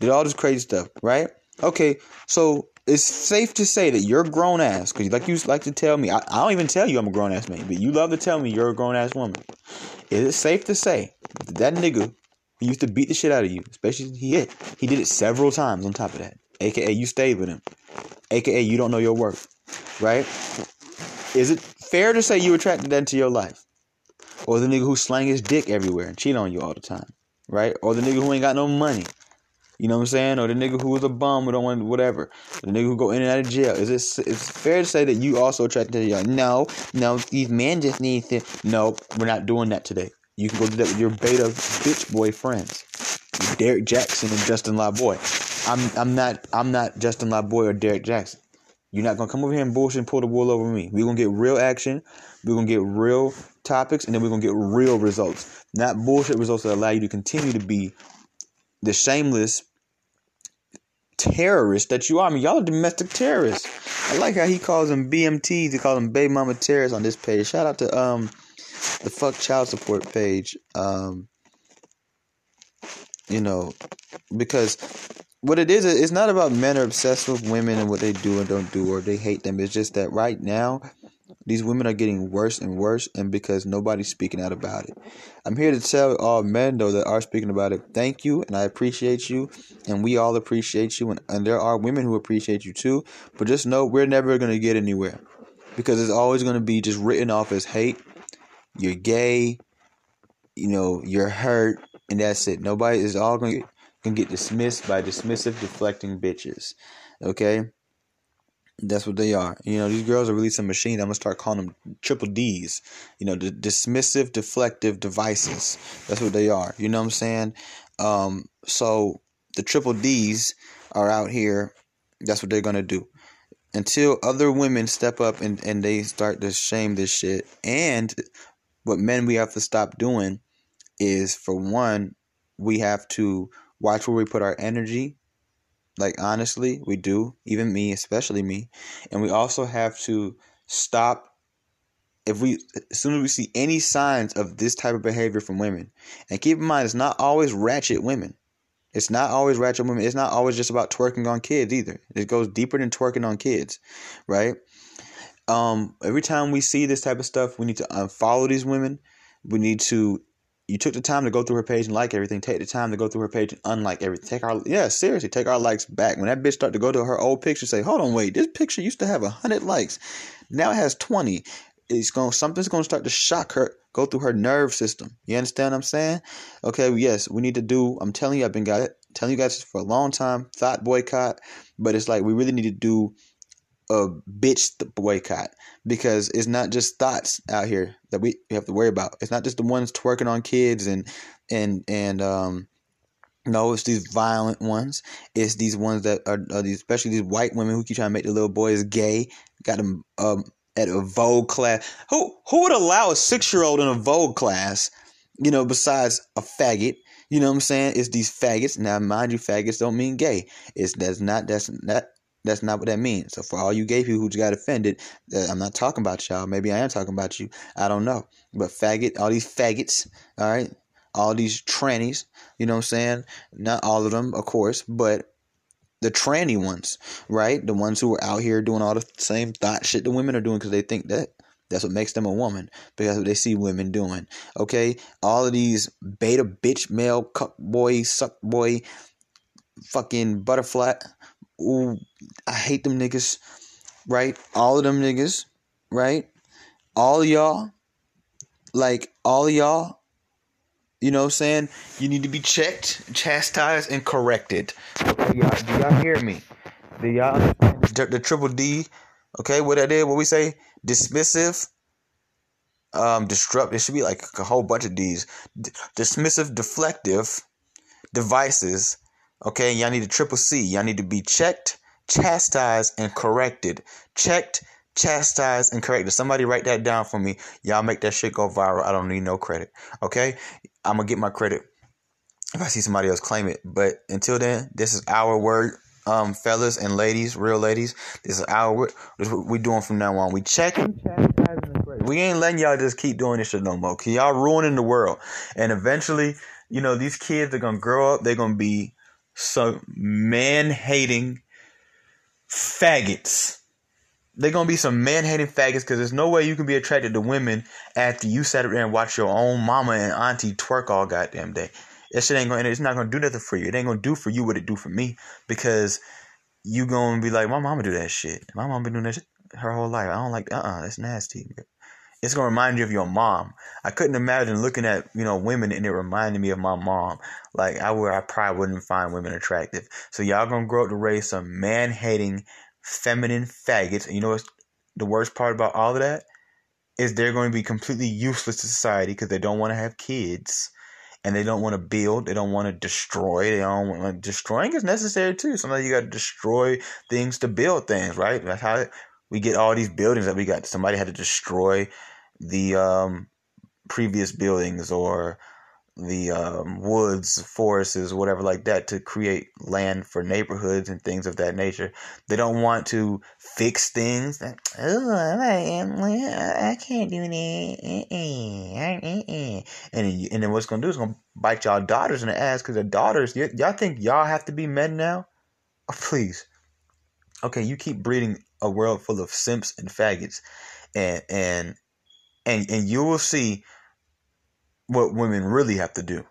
did all this crazy stuff, right? Okay, so it's safe to say that you're grown-ass, because like you like to tell me, I don't even tell you I'm a grown-ass man, but you love to tell me you're a grown-ass woman. Is it safe to say that nigga who used to beat the shit out of you, especially he did it several times on top of that, a.k.a. you stayed with him, a.k.a. you don't know your worth, right? Is it fair to say you attracted that into your life? Or the nigga who slang his dick everywhere and cheat on you all the time, right? Or the nigga who ain't got no money. You know what I'm saying? Or the nigga who was a bum who don't want whatever. The nigga who go in and out of jail. Is it fair to say that you also attracted to y'all? No, these men just need to... No, we're not doing that today. You can go do that with your beta bitch boy friends. Derek Jackson and Justin LaBoy. I'm not Justin LaBoy or Derek Jackson. You're not going to come over here and bullshit and pull the wool over me. We're going to get real action. We're going to get real topics. And then we're going to get real results. Not bullshit results that allow you to continue to be the shameless terrorists that you are. I mean, y'all are domestic terrorists. I like how he calls them BMTs. He calls them baby mama terrorists on this page. Shout out to the Fuck Child Support page. You know, because what it is, it's not about men are obsessed with women and what they do and don't do, or they hate them. It's just that right now, these women are getting worse and worse, and because nobody's speaking out about it. I'm here to tell all men, though, that are speaking about it, thank you, and I appreciate you, and we all appreciate you, and there are women who appreciate you too, but just know we're never going to get anywhere, because it's always going to be just written off as hate. You're gay, you know, you're hurt, and that's it. Nobody is all going to get dismissed by dismissive, deflecting bitches, okay? That's what they are. You know, these girls are really some machines. I'm going to start calling them triple Ds. You know, dismissive, deflective devices. That's what they are. You know what I'm saying? So the triple Ds are out here. That's what they're going to do. Until other women step up and they start to shame this shit. And what men we have to stop doing is, for one, we have to watch where we put our energy. Like, honestly, we do. Even me, especially me. And we also have to stop. As soon as we see any signs of this type of behavior from women. And keep in mind, it's not always ratchet women. It's not always ratchet women. It's not always just about twerking on kids either. It goes deeper than twerking on kids, right? Every time we see this type of stuff, we need to unfollow these women. We need to... You took the time to go through her page and like everything. Take the time to go through her page and unlike everything. Take our likes back. When that bitch start to go to her old picture, say, hold on, wait, this picture used to have 100 likes. Now it has 20. Something's going to start to shock her, go through her nerve system. You understand what I'm saying? Okay, yes, we need to do, I'm telling you, I've been telling you guys for a long time, thought boycott, but it's like we really need to do a bitch boycott, because it's not just thoughts out here that we have to worry about. It's not just the ones twerking on kids and no, it's these violent ones. It's these ones that are these, especially these white women who keep trying to make the little boys gay. Got them at a Vogue class. Who would allow a 6-year-old in a Vogue class? You know, besides a faggot. You know what I'm saying? It's these faggots. Now, mind you, faggots don't mean gay. That's not what that means. So for all you gay people who just got offended, I'm not talking about y'all. Maybe I am talking about you. I don't know. But faggot, all these faggots, all right? All these trannies, you know what I'm saying? Not all of them, of course, but the tranny ones, right? The ones who are out here doing all the same thought shit the women are doing, because they think that's what makes them a woman, because that's what they see women doing, okay? All of these beta bitch male cuck boy, suck boy, fucking butterfly... Ooh, I hate them niggas, right? All of them niggas, right? All of y'all, like, all of y'all, you know what I'm saying? You need to be checked, chastised, and corrected. Okay, y'all, do y'all hear me? Do y'all understand the triple D? Okay, what that is, what we say? Dismissive, disrupt. It should be like a whole bunch of D's. Dismissive, deflective, devices. Okay, y'all need a triple C. Y'all need to be checked, chastised, and corrected. Checked, chastised, and corrected. Somebody write that down for me. Y'all make that shit go viral. I don't need no credit. Okay? I'm going to get my credit if I see somebody else claim it. But until then, this is our word, fellas and ladies, real ladies. This is our word. This is what we doing from now on. We checking, chastising, and correcting. We ain't letting y'all just keep doing this shit no more. 'Cause y'all ruining the world. And eventually, you know, these kids are going to grow up. They're going to be... So man-hating faggots. They're going to be some man-hating faggots, because there's no way you can be attracted to women after you sat up there and watched your own mama and auntie twerk all goddamn day. That shit ain't going to, it's not going to do nothing for you. It ain't going to do for you what it do for me, because you going to be like, my mama do that shit. My mama been doing that shit her whole life. I don't like, that's nasty. It's going to remind you of your mom. I couldn't imagine looking at, you know, women and it reminded me of my mom. Like, I probably wouldn't find women attractive. So y'all going to grow up to raise some man-hating, feminine faggots. And you know what's the worst part about all of that? Is they're going to be completely useless to society, because they don't want to have kids. And they don't want to build. They don't want to destroy. They don't want, like, destroying is necessary, too. Sometimes you got to destroy things to build things, right? That's how we get all these buildings that we got. Somebody had to destroy the previous buildings, or the woods, forests, whatever like that, to create land for neighborhoods and things of that nature. They don't want to fix things. I can't do that. And then what's going to do is going to bite y'all daughters in the ass, because the daughters, y'all think y'all have to be men now? Oh, please. Okay, you keep breeding a world full of simps and faggots, and you will see what women really have to do.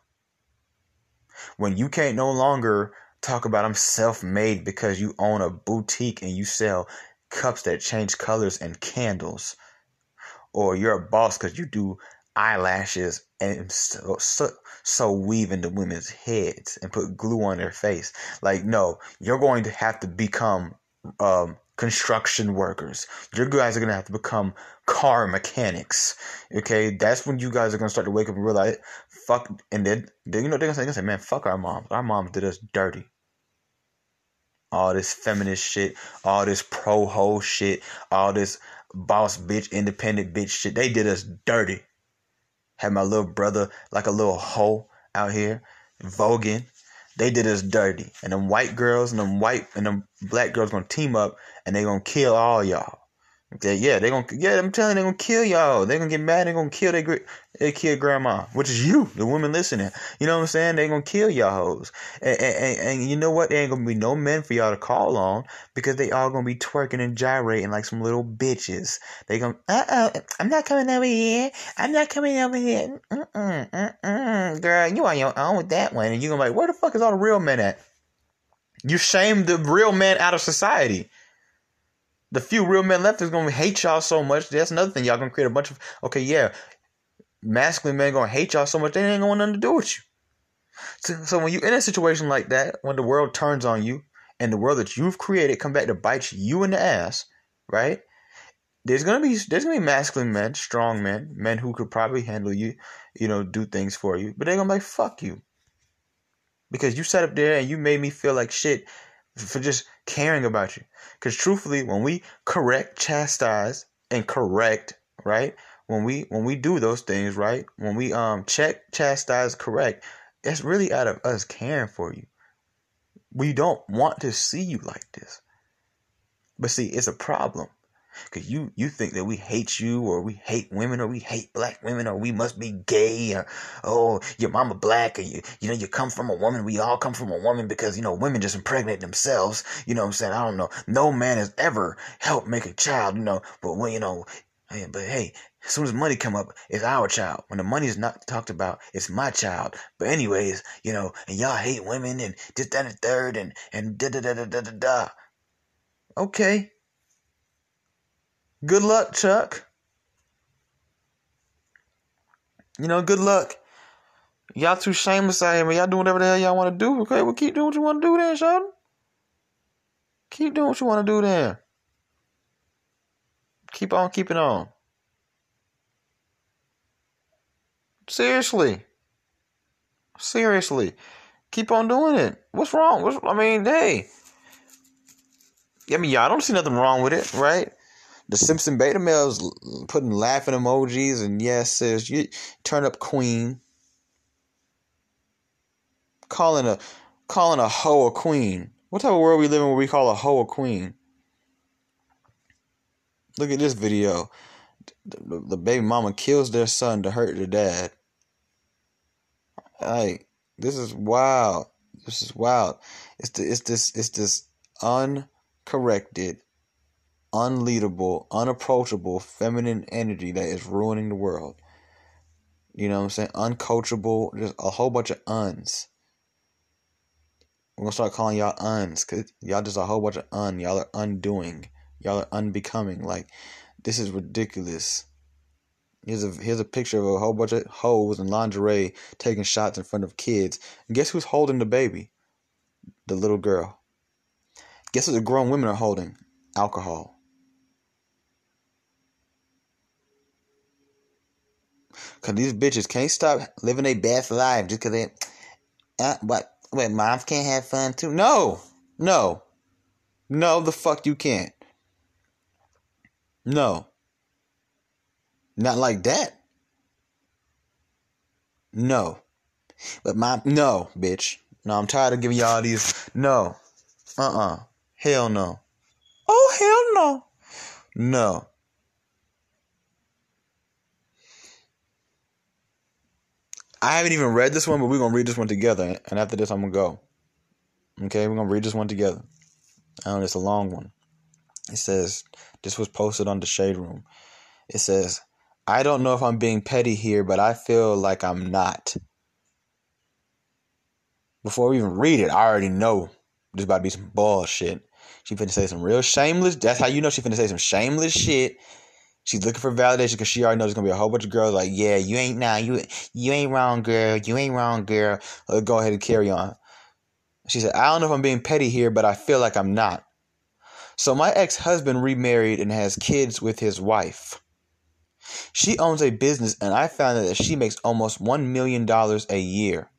When you can't no longer talk about I'm self-made because you own a boutique and you sell cups that change colors and candles, or you're a boss because you do eyelashes and so weave into women's heads and put glue on their face. Like, no, you're going to have to become construction workers. You guys are going to have to become car mechanics. Okay, that's when you guys are going to start to wake up and realize, fuck, and then, you know, they're going to say, man, fuck our moms. Our moms did us dirty. All this feminist shit, all this pro-ho shit, all this boss bitch, independent bitch shit, they did us dirty. Had my little brother like a little hoe out here, voguing. They did us dirty. And them white girls and them black girls gonna team up and they gonna kill all y'all. I'm telling you, they gonna kill y'all. They gonna get mad, they gonna kill their grandma, which is you, the woman listening. You know what I'm saying? They gonna kill y'all hoes. And you know what? There ain't gonna be no men for y'all to call on, because they all gonna be twerking and gyrating like some little bitches. They gonna, I'm not coming over here. I'm not coming over here. Girl, you on your own with that one. And you gonna be like, where the fuck is all the real men at? You shamed the real men out of society. The few real men left is going to hate y'all so much. That's another thing. Y'all going to create a bunch of... Okay, yeah. Masculine men going to hate y'all so much, they ain't going to want nothing to do with you. So when you're in a situation like that, when the world turns on you, and the world that you've created come back to bite you in the ass, right? There's going to be masculine men, strong men, men who could probably handle you, you know, do things for you. But they're going to be like, fuck you. Because you sat up there and you made me feel like shit for just caring about you. Because truthfully, when we correct, chastise, and correct, right? When we do those things, right? When we check, chastise, correct, it's really out of us caring for you. We don't want to see you like this. But see, it's a problem. Because you think that we hate you, or we hate women, or we hate black women, or we must be gay, or, oh, your mama black, or you know, you come from a woman. We all come from a woman because, you know, women just impregnate themselves. You know what I'm saying? I don't know. No man has ever helped make a child, you know, but when, you know, but hey, as soon as money come up, it's our child. When the money is not talked about, it's my child. But anyways, you know, and y'all hate women and this, that, and the third, and da-da-da-da-da-da-da. Okay. Good luck, Chuck. You know, good luck. Y'all too shameless out here, man. Y'all do whatever the hell y'all want to do. Okay, well, keep doing what you want to do then, Sheldon. Keep doing what you want to do then. Keep on keeping on. Seriously. Keep on doing it. What's wrong? I mean, y'all don't see nothing wrong with it, right? The Simpson beta males putting laughing emojis and yes, sis, you turn up queen. Calling a hoe a queen. What type of world we live in where we call a hoe a queen? Look at this video. The baby mama kills their son to hurt their dad. Like, this is wild. It's this uncorrected, unleadable, unapproachable feminine energy that is ruining the world. You know what I'm saying? Uncoachable, just a whole bunch of uns. We're going to start calling y'all uns, because y'all just a whole bunch of un. Y'all are undoing. Y'all are unbecoming. Like, this is ridiculous. Here's a picture of a whole bunch of hoes in lingerie taking shots in front of kids. And guess who's holding the baby? The little girl. Guess what the grown women are holding? Alcohol. Because these bitches can't stop living their best life just because they... Wait, moms can't have fun too? No, the fuck you can't. No. Not like that. No. But no, bitch. No, I'm tired of giving y'all these. No. Hell no. Oh, hell no. No. I haven't even read this one, but we're going to read this one together. And after this, I'm going to go. Okay, we're going to read this one together. It's a long one. It says, this was posted on the Shade Room. It says, I don't know if I'm being petty here, but I feel like I'm not. Before we even read it, I already know there's about to be some bullshit. She finna say some real shameless. That's how you know she finna say some shameless shit. She's looking for validation because she already knows there's going to be a whole bunch of girls like, yeah, you ain't now. You ain't wrong, girl. You ain't wrong, girl. Let's go ahead and carry on. She said, I don't know if I'm being petty here, but I feel like I'm not. So my ex-husband remarried and has kids with his wife. She owns a business, and I found out that she makes almost $1 million a year.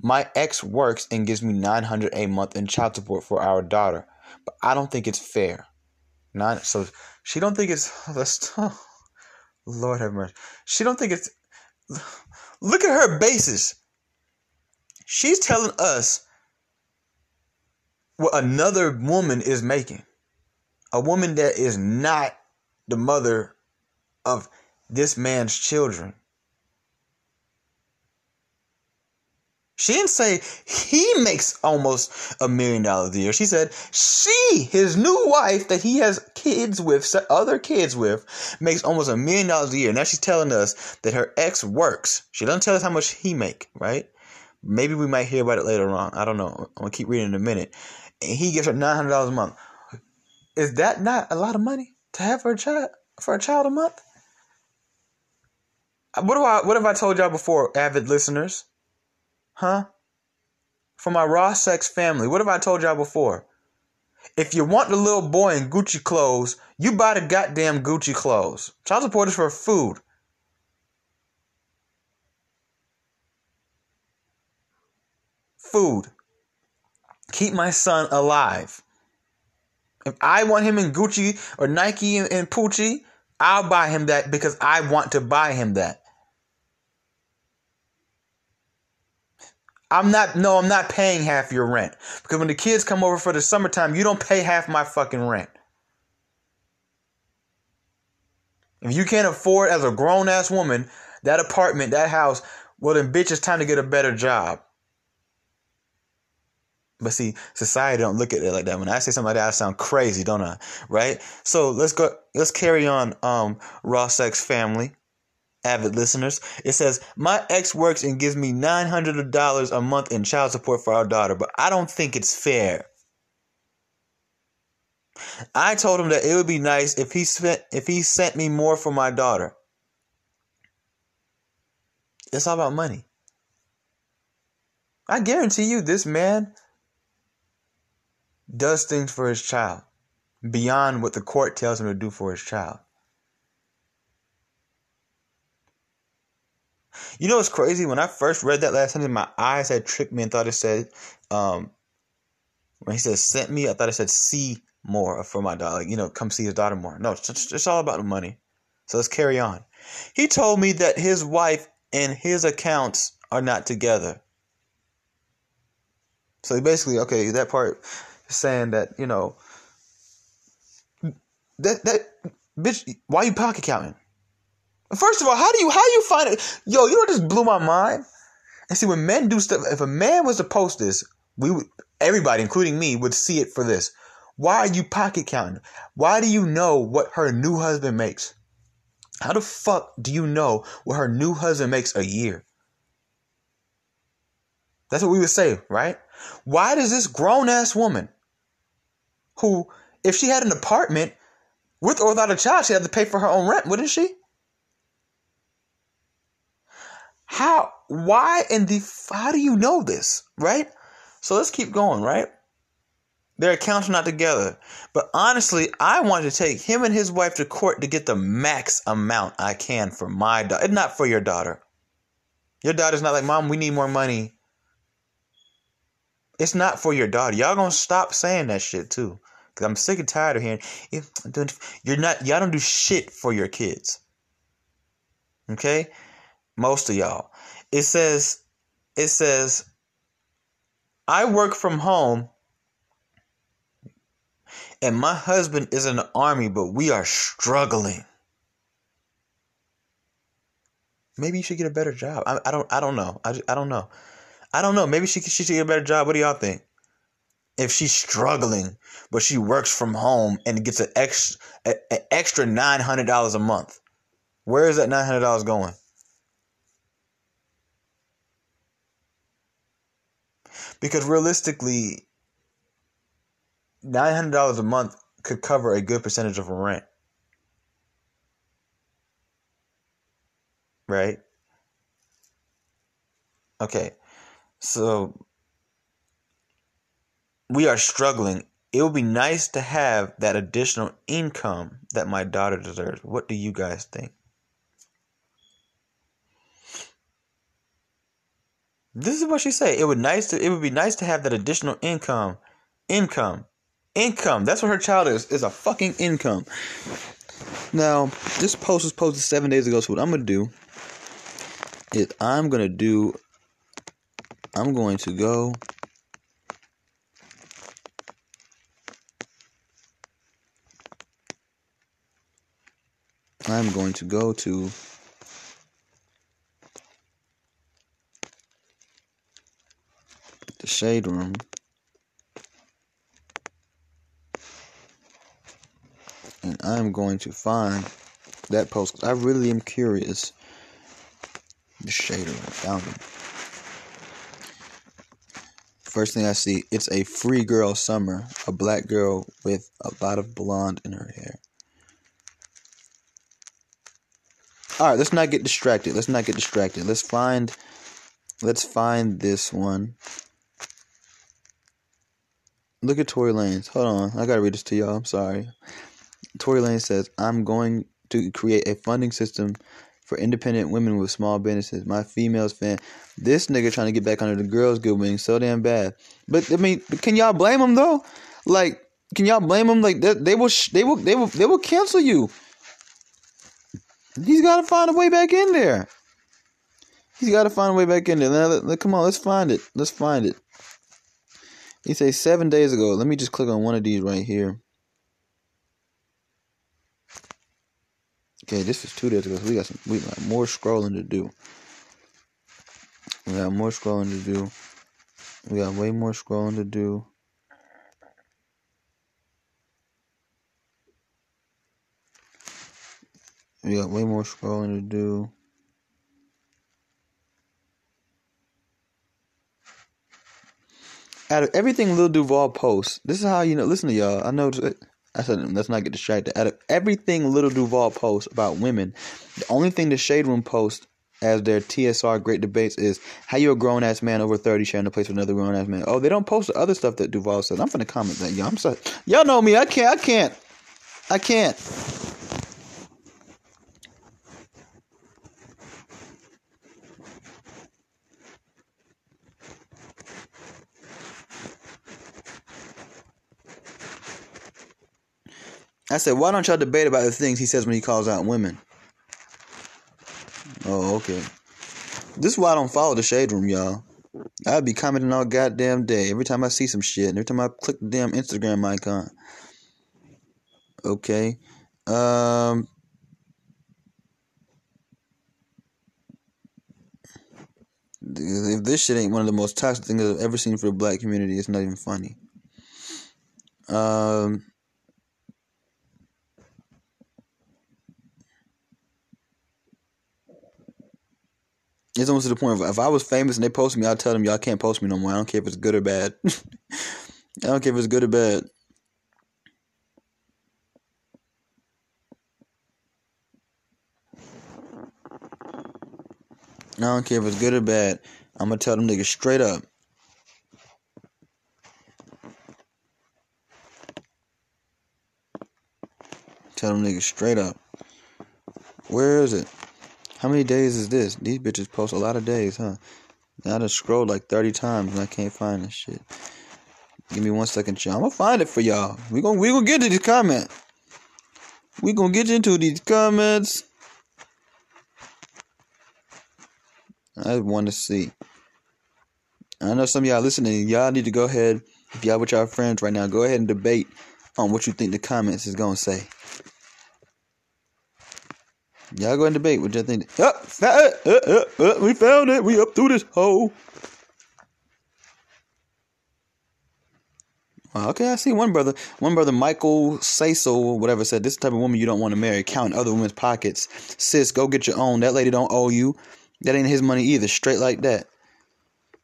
My ex works and gives me $900 a month in child support for our daughter, but I don't think it's fair. So she don't think it's. Oh, Lord have mercy. She don't think it's. Look at her basis. She's telling us what another woman is making. A woman that is not the mother of this man's children. She didn't say he makes almost $1 million a year. She said she, his new wife that he has kids with, other kids with, makes almost $1 million a year. Now she's telling us that her ex works. She doesn't tell us how much he make, right? Maybe we might hear about it later on. I don't know. I'm going to keep reading in a minute. And he gives her $900 a month. Is that not a lot of money to have for a child a month? What have I told y'all before, avid listeners? Huh? For my raw sex family, what have I told y'all before? If you want the little boy in Gucci clothes, you buy the goddamn Gucci clothes. Child support is for food. Food. Keep my son alive. If I want him in Gucci or Nike and Pucci, I'll buy him that because I want to buy him that. I'm not paying half your rent. Because when the kids come over for the summertime, you don't pay half my fucking rent. If you can't afford as a grown-ass woman that apartment, that house, well then bitch, it's time to get a better job. But see, society don't look at it like that. When I say something like that, I sound crazy, don't I? Right? So let's carry on, raw sex family. Avid listeners, it says, my ex works and gives me $900 a month in child support for our daughter, but I don't think it's fair. I told him that it would be nice if he sent me more for my daughter. It's all about money. I guarantee you this man does things for his child beyond what the court tells him to do for his child. You know what's crazy? When I first read that last time, my eyes had tricked me and thought it said, when he said sent me, I thought it said see more for my daughter. Like, you know, come see his daughter more. No, it's all about the money. So let's carry on. He told me that his wife and his accounts are not together. So basically, okay, that part saying that, you know, that bitch, why you pocket counting? First of all, how do you find it? Yo, you know what just blew my mind? And see, when men do stuff, if a man was to post this, everybody, including me, would see it for this. Why are you pocket counting? Why do you know what her new husband makes? How the fuck do you know what her new husband makes a year? That's what we would say, right? Why does this grown-ass woman, who, if she had an apartment, with or without a child, she'd have to pay for her own rent, wouldn't she? How do you know this, right? So let's keep going, right? Their accounts are not together. But honestly, I want to take him and his wife to court to get the max amount I can for my daughter. Not for your daughter. Your daughter's not like, Mom, we need more money. It's not for your daughter. Y'all gonna stop saying that shit too. Because I'm sick and tired of hearing, y'all don't do shit for your kids. Okay? Most of y'all. It says it says, I work from home and my husband is in the army, but we are struggling. Maybe you should get a better job. I don't know. I don't know. I don't know. Maybe she should get a better job. What do y'all think? If she's struggling, but she works from home and gets an extra $900 a month. Where is that $900 going? Because realistically, $900 a month could cover a good percentage of rent. Right? Okay. So we are struggling. It would be nice to have that additional income that my daughter deserves. What do you guys think? This is what she said. It would be nice to have that additional income. Income. That's what her child is a fucking income. Now, this post was posted 7 days ago, so what I'm going to do is I'm going to go to the shade room and I'm going to find that post because I really am curious. The shade room, found it. First thing I see, it's a free girl summer, a black girl with a lot of blonde in her hair. All right, let's not get distracted. Let's find this one. Look at Tory Lanez. Hold on. I got to read this to y'all. I'm sorry. Tory Lanez says, I'm going to create a funding system for independent women with small businesses. My females fan. This nigga trying to get back under the girls' good wing so damn bad. But, I mean, can y'all blame him, though? Like, can y'all blame him? Like, they will cancel you. He's got to find a way back in there. Now, come on, let's find it. He says 7 days ago. Let me just click on one of these right here. Okay, this is 2 days ago. So we got more scrolling to do. We got way more scrolling to do. Out of everything Lil Duval posts, this is how you know. Listen to y'all. I said let's not get distracted. Out of everything Lil Duval posts about women, the only thing the Shade Room posts as their TSR Great Debates is how you're a grown ass man over 30 sharing a place with another grown ass man. Oh, they don't post the other stuff that Duval said. I'm finna comment that, y'all. I'm sorry. Y'all know me. I can't. I said, why don't y'all debate about the things he says when he calls out women? Oh, okay. This is why I don't follow the Shade Room, y'all. I'd be commenting all goddamn day every time I see some shit. And every time I click the damn Instagram icon. Okay. If this shit ain't one of the most toxic things I've ever seen for the black community, it's not even funny. It's almost to the point of if I was famous and they posted me, I'd tell them, y'all can't post me no more. I don't care if it's good or bad. I'm going to tell them niggas straight up. Where is it? How many days is this? These bitches post a lot of days, huh? Now I done scrolled like 30 times and I can't find this shit. Give me 1 second, y'all. I'm gonna find it for y'all. We gonna get to these comments. I want to see. I know some of y'all listening, y'all need to go ahead, if y'all with y'all friends right now, go ahead and debate on what you think the comments is going to say. Y'all go and debate what y'all think. We found it. We up through this hole. Okay, I see one brother. One brother, Michael Sayso, whatever, said, this is the type of woman you don't want to marry. Count other women's pockets. Sis, go get your own. That lady don't owe you. That ain't his money either. Straight like that.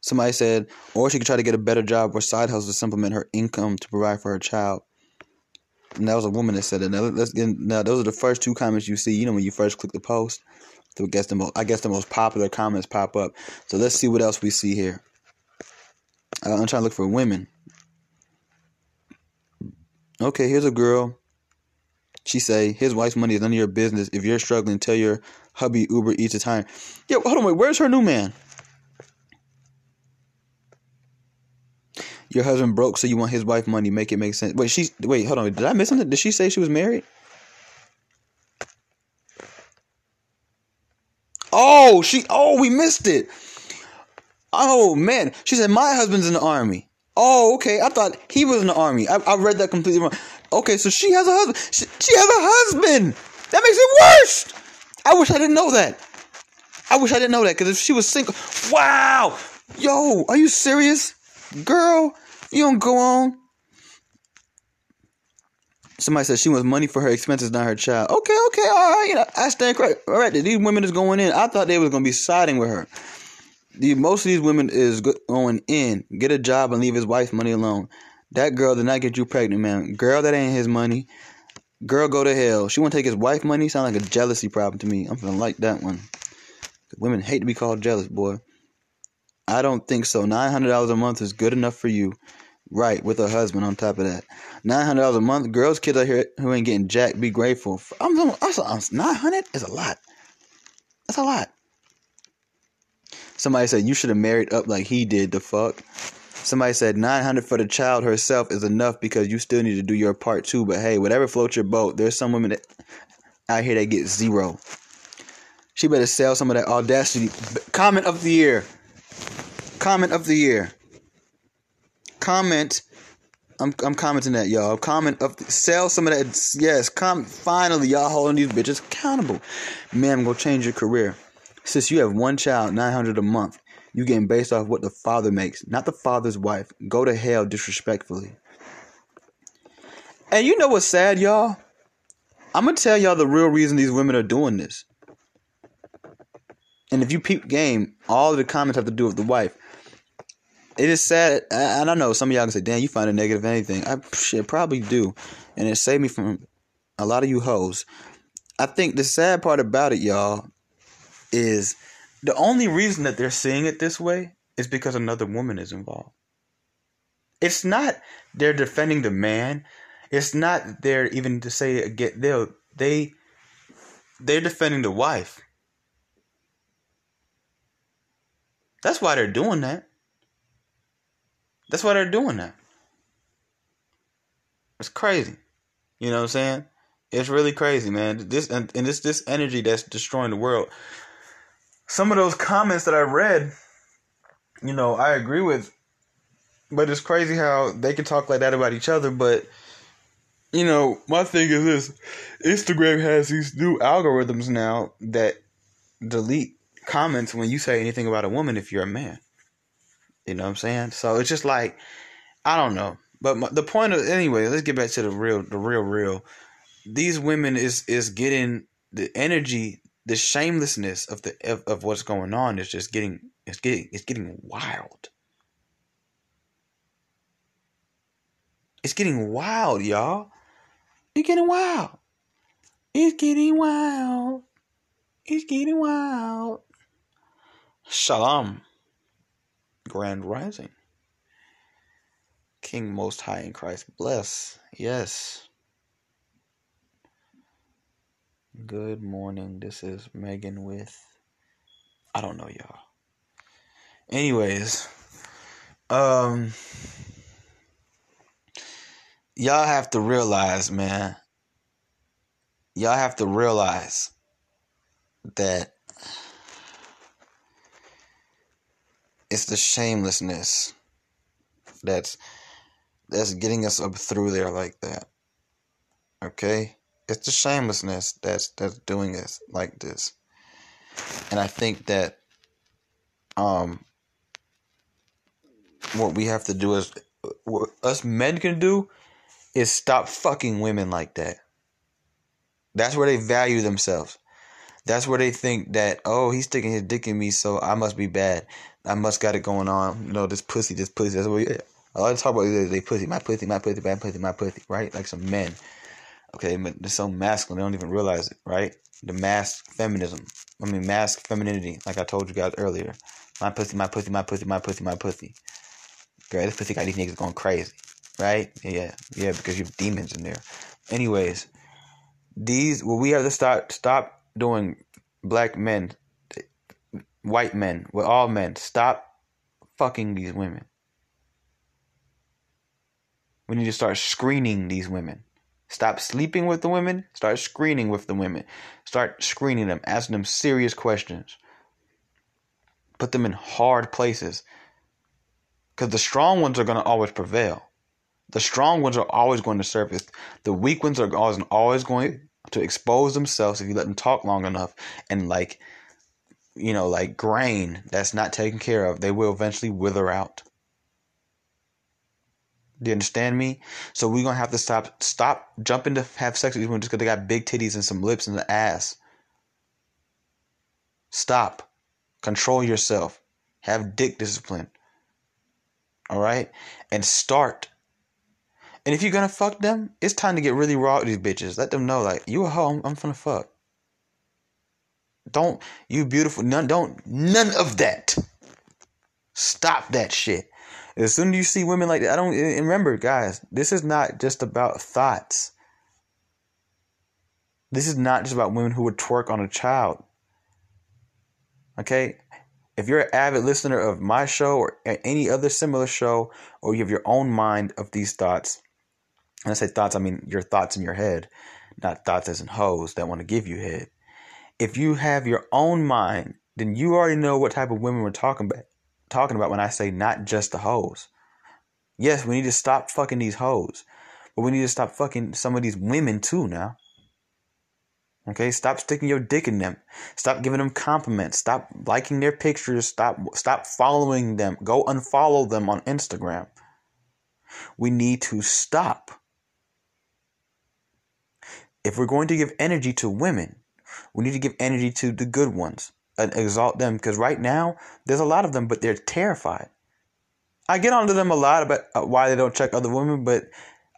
Somebody said, or she could try to get a better job or side hustle to supplement her income to provide for her child. And that was a woman that said it. Now those are the first two comments you see, you know, when you first click the post. So I guess the most popular comments pop up. So let's see what else we see here. I'm trying to look for women. Okay, here's a girl. She say, his wife's money is none of your business. If you're struggling, tell your hubby Uber Eats is hiring. Yeah, hold on, wait, where's her new man? Your husband broke, so you want his wife money. Make it make sense. Wait, hold on. Did I miss something? Did she say she was married? Oh, we missed it. Oh, man. She said, my husband's in the army. Oh, okay. I thought he was in the army. I read that completely wrong. Okay, so she has a husband. She has a husband. That makes it worse. I wish I didn't know that, because if she was single. Wow. Yo, are you serious? Girl, you don't go on. Somebody said she wants money for her expenses, not her child. Okay, all right. You know, I stand corrected. All right, these women is going in. I thought they was going to be siding with her. Most of these women is going in. Get a job and leave his wife's money alone. That girl did not get you pregnant, man. Girl, that ain't his money. Girl, go to hell. She want to take his wife's money? Sound like a jealousy problem to me. I'm going to like that one. Women hate to be called jealous, boy. I don't think so. $900 a month is good enough for you. Right, with a husband on top of that. $900 a month. Girls, kids out here who ain't getting jack, be grateful. $900 is a lot. That's a lot. Somebody said, you should have married up like he did, the fuck. Somebody said, $900 for the child herself is enough because you still need to do your part too. But hey, whatever floats your boat, there's some women that out here that get zero. She better sell some of that audacity. Comment of the year. Comment. I'm commenting that, y'all. Sell some of that. Yes. Finally, y'all holding these bitches accountable. Man, go change your career. Since you have one child, $900 a month. You getting based off what the father makes, not the father's wife. Go to hell disrespectfully. And you know what's sad, y'all? I'm gonna tell y'all the real reason these women are doing this. And if you peep game, all of the comments have to do with the wife. It is sad, and I know some of y'all can say, damn, you find a negative in anything. I shit, probably do, and it saved me from a lot of you hoes. I think the sad part about it, y'all, is the only reason that they're seeing it this way is because another woman is involved. It's not they're defending the man. It's not they're even to say, they're defending the wife. That's why they're doing that. It's crazy. You know what I'm saying? It's really crazy, man. It's this energy that's destroying the world. Some of those comments that I read, you know, I agree with. But it's crazy how they can talk like that about each other. But, you know, my thing is this. Instagram has these new algorithms now that delete comments when you say anything about a woman if you're a man. You know what I'm saying? So it's just like, I don't know. But the point of, anyway, let's get back to the real. These women is getting the energy, the shamelessness of what's going on is just getting wild. It's getting wild, y'all. It's getting wild. Shalom, Grand Rising, King Most High in Christ bless. Yes. Good morning. This is Megan with, I don't know, y'all. Anyways, y'all have to realize, man. Y'all have to realize that It's the shamelessness that's getting us up through there like that. Okay? It's the shamelessness that's doing us like this. And I think that what we have to do is, what us men can do is stop fucking women like that. That's where they value themselves. That's where they think that, oh, he's sticking his dick in me, so I must be bad. I must got it going on. You know, this pussy. That's what a lot of talk about is they pussy, my pussy, right? Like some men. Okay, but they're so masculine, they don't even realize it, right? The mask femininity, like I told you guys earlier. My pussy. Girl, this pussy got these niggas going crazy, right? Yeah, because you have demons in there. Anyways, we have to stop doing black men, white men, with all men. Stop fucking these women. We need to start screening these women. Stop sleeping with the women. Start screening with the women. Start screening them. Asking them serious questions. Put them in hard places. Because the strong ones are going to always prevail. The strong ones are always going to surface. The weak ones are always going to expose themselves if you let them talk long enough. And like grain that's not taken care of, they will eventually wither out. Do you understand me? So we're going to have to stop jumping to have sex with these women just because they got big titties and some lips and an ass. Stop. Control yourself. Have dick discipline. All right? And start. And if you're going to fuck them, it's time to get really raw with these bitches. Let them know, like, you a hoe, I'm finna fuck. Don't, you beautiful, none of that. Stop that shit. As soon as you see women like that, and remember, guys, this is not just about thoughts. This is not just about women who would twerk on a child. Okay? If you're an avid listener of my show or any other similar show, or you have your own mind of these thoughts, and I say thoughts, I mean your thoughts in your head, not thoughts as in hoes that want to give you head. If you have your own mind, then you already know what type of women we're talking about when I say not just the hoes. Yes, we need to stop fucking these hoes, but we need to stop fucking some of these women too now. Okay, stop sticking your dick in them. Stop giving them compliments. Stop liking their pictures. Stop following them. Go unfollow them on Instagram. We need to stop. If we're going to give energy to women, we need to give energy to the good ones. And exalt them, because right now there's a lot of them, but they're terrified. I get onto them a lot about why they don't check other women, but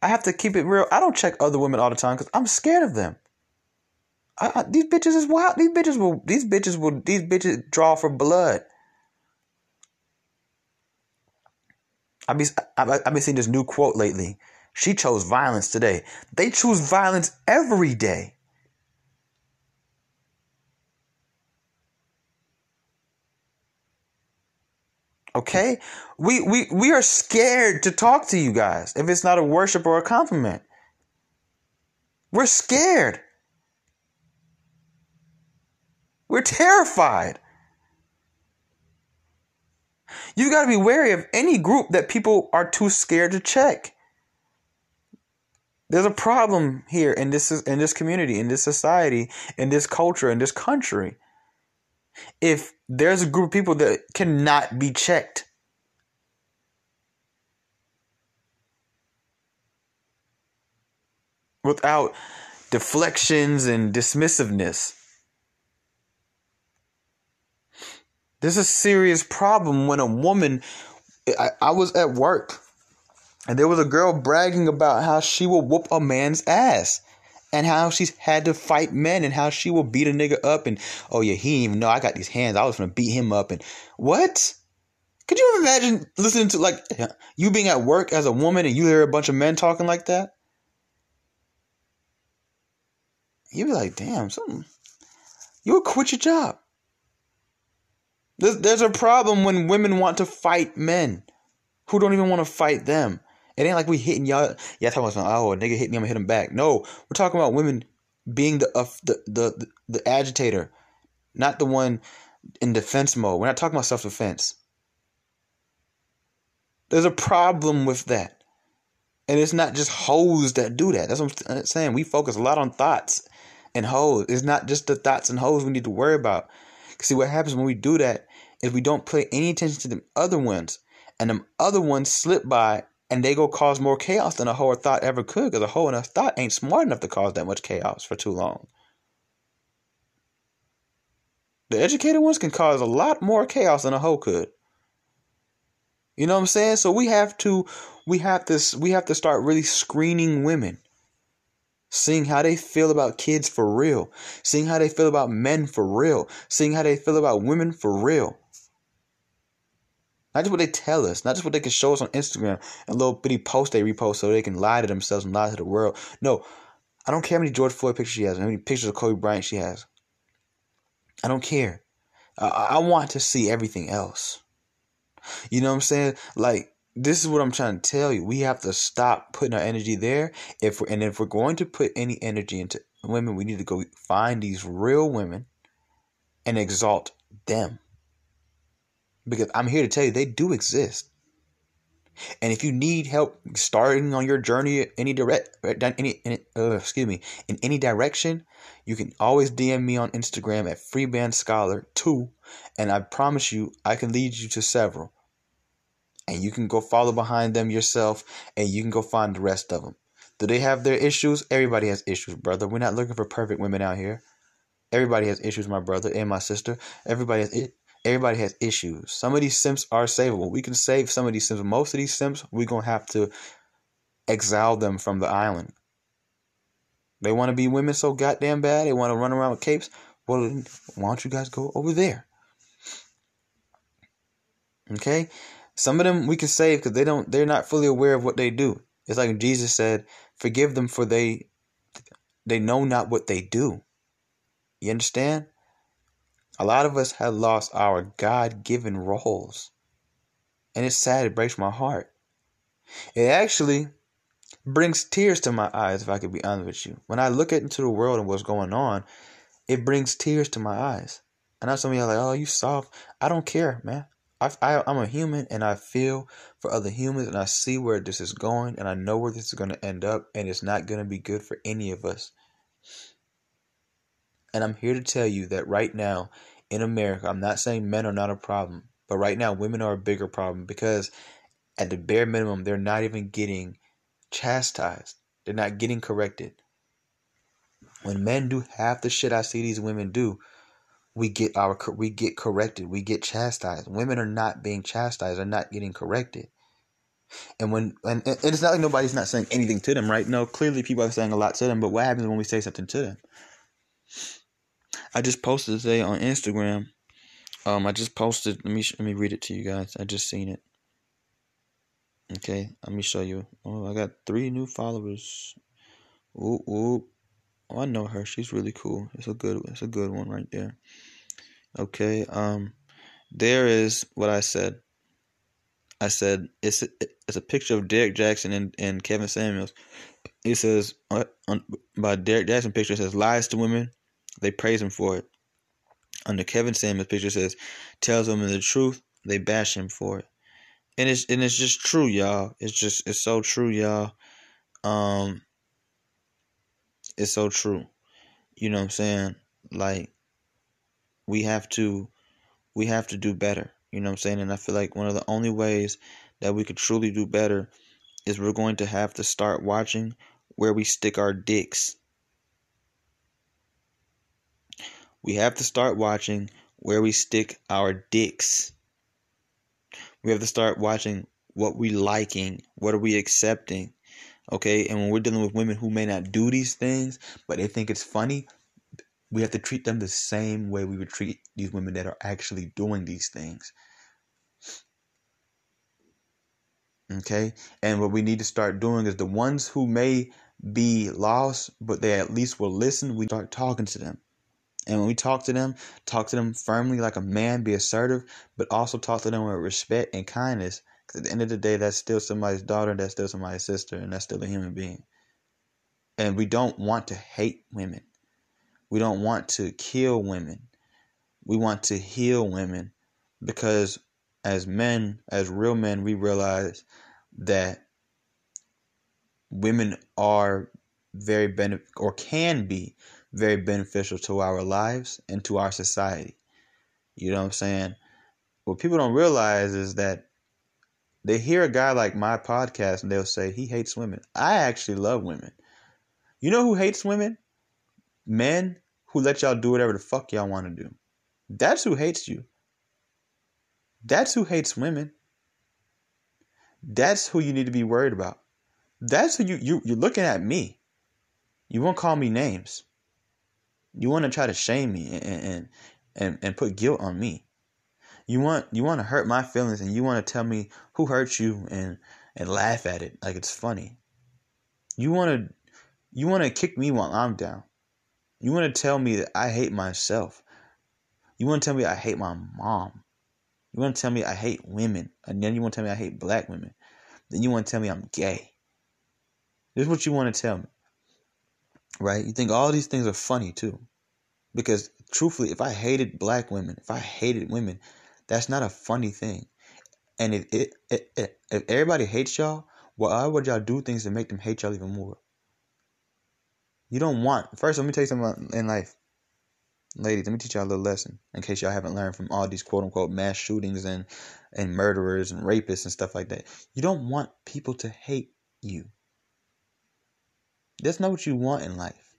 I have to keep it real. I don't check other women all the time because I'm scared of them. These bitches is wild. These bitches draw for blood. I've been seeing this new quote lately. She chose violence today. They choose violence every day. Okay, we are scared to talk to you guys if it's not a worship or a compliment. We're scared. We're terrified. You got to be wary of any group that people are too scared to check. There's a problem here in this community, in this society, in this culture, in this country. If there's a group of people that cannot be checked. Without deflections and dismissiveness. There's a serious problem when a woman... I was at work. And there was a girl bragging about how she will whoop a man's ass. And how she's had to fight men and how she will beat a nigga up. And, oh, yeah, he didn't even know I got these hands. I was going to beat him up. And what? Could you imagine listening to, like, you being at work as a woman and you hear a bunch of men talking like that? You'd be like, damn, something. You would quit your job. There's a problem when women want to fight men who don't even want to fight them. It ain't like we hitting y'all. Yeah, talking about something. Oh, a nigga hit me, I'm gonna hit him back. No, we're talking about women being the agitator, not the one in defense mode. We're not talking about self defense. There's a problem with that. And it's not just hoes that do that. That's what I'm saying. We focus a lot on thoughts and hoes. It's not just the thoughts and hoes we need to worry about. See, what happens when we do that is we don't pay any attention to them other ones. And them other ones slip by and they go cause more chaos than a hoe or thought ever could, because a hoe and a thought ain't smart enough to cause that much chaos for too long. The educated ones can cause a lot more chaos than a hoe could. You know what I'm saying? So we have to start really screening women, seeing how they feel about kids for real, seeing how they feel about men for real, seeing how they feel about women for real. Not just what they tell us, not just what they can show us on Instagram and little bitty posts they repost so they can lie to themselves and lie to the world. No, I don't care how many George Floyd pictures she has, how many pictures of Kobe Bryant she has. I don't care. I want to see everything else. You know what I'm saying? Like, this is what I'm trying to tell you. We have to stop putting our energy there. If we're going to put any energy into women, we need to go find these real women and exalt them. Because I'm here to tell you, they do exist. And if you need help starting on your journey in any direction, you can always DM me on Instagram at FreeBandScholar2, and I promise you, I can lead you to several. And you can go follow behind them yourself, and you can go find the rest of them. Do they have their issues? Everybody has issues, brother. We're not looking for perfect women out here. Everybody has issues, my brother and my sister. Everybody has issues. Some of these simps are savable. We can save some of these simps. Most of these simps, we're going to have to exile them from the island. They want to be women so goddamn bad. They want to run around with capes. Well, why don't you guys go over there? Okay? Some of them we can save because they're not fully aware of what they do. It's like Jesus said, forgive them for they know not what they do. You understand? A lot of us have lost our God-given roles. And it's sad. It breaks my heart. It actually brings tears to my eyes, if I could be honest with you. When I look into the world and what's going on, it brings tears to my eyes. And I know some of y'all like, oh, you soft. I don't care, man. I'm a human, and I feel for other humans, and I see where this is going, and I know where this is going to end up, and it's not going to be good for any of us. And I'm here to tell you that right now in America, I'm not saying men are not a problem, but right now women are a bigger problem because at the bare minimum, they're not even getting chastised. They're not getting corrected. When men do half the shit I see these women do, we get corrected. We get chastised. Women are not being chastised. They're not getting corrected. And it's not like nobody's not saying anything to them, right? No, clearly people are saying a lot to them, but what happens when we say something to them? I just posted today on Instagram. Let me read it to you guys. I just seen it. Okay, let me show you. Oh, I got 3 new followers. Ooh. Oh, I know her. She's really cool. It's a good one right there. Okay, there is what I said. I said it's a picture of Derek Jackson and Kevin Samuels. It says by Derek Jackson picture, it says lies to women. They praise him for it. Under Kevin Samuels' picture says, tells women the truth. They bash him for it. And it's just true, y'all. It's so true, y'all. It's so true. You know what I'm saying? Like, we have to do better. You know what I'm saying? And I feel like one of the only ways that we could truly do better is we're going to have to start watching where we stick our dicks. We have to start watching where we stick our dicks. We have to start watching what we liking, what are we accepting, okay? And when we're dealing with women who may not do these things, but they think it's funny, we have to treat them the same way we would treat these women that are actually doing these things, okay? And what we need to start doing is the ones who may be lost, but they at least will listen, we start talking to them. And when we talk to them firmly like a man, be assertive, but also talk to them with respect and kindness. Because at the end of the day, that's still somebody's daughter, that's still somebody's sister, and that's still a human being. And we don't want to hate women. We don't want to kill women. We want to heal women because as men, as real men, we realize that women are very can be very beneficial to our lives and to our society. You know what I'm saying? What people don't realize is that they hear a guy like my podcast and they'll say he hates women. I actually love women. You know who hates women? Men who let y'all do whatever the fuck y'all want to do. That's who hates you. That's who hates women. That's who you need to be worried about. That's who you're looking at me. You won't call me names. You want to try to shame me and put guilt on me. You want to hurt my feelings and you want to tell me who hurt you and laugh at it like it's funny. You want to kick me while I'm down. You want to tell me that I hate myself. You want to tell me I hate my mom. You want to tell me I hate women. And then you want to tell me I hate black women. Then you want to tell me I'm gay. This is what you want to tell me. Right? You think all these things are funny too. Because truthfully, if I hated black women, if I hated women, that's not a funny thing. And if everybody hates y'all, why would y'all do things to make them hate y'all even more? You don't want... First, let me tell you something in life. Ladies, let me teach y'all a little lesson in case y'all haven't learned from all these quote-unquote mass shootings and murderers and rapists and stuff like that. You don't want people to hate you. That's not what you want in life.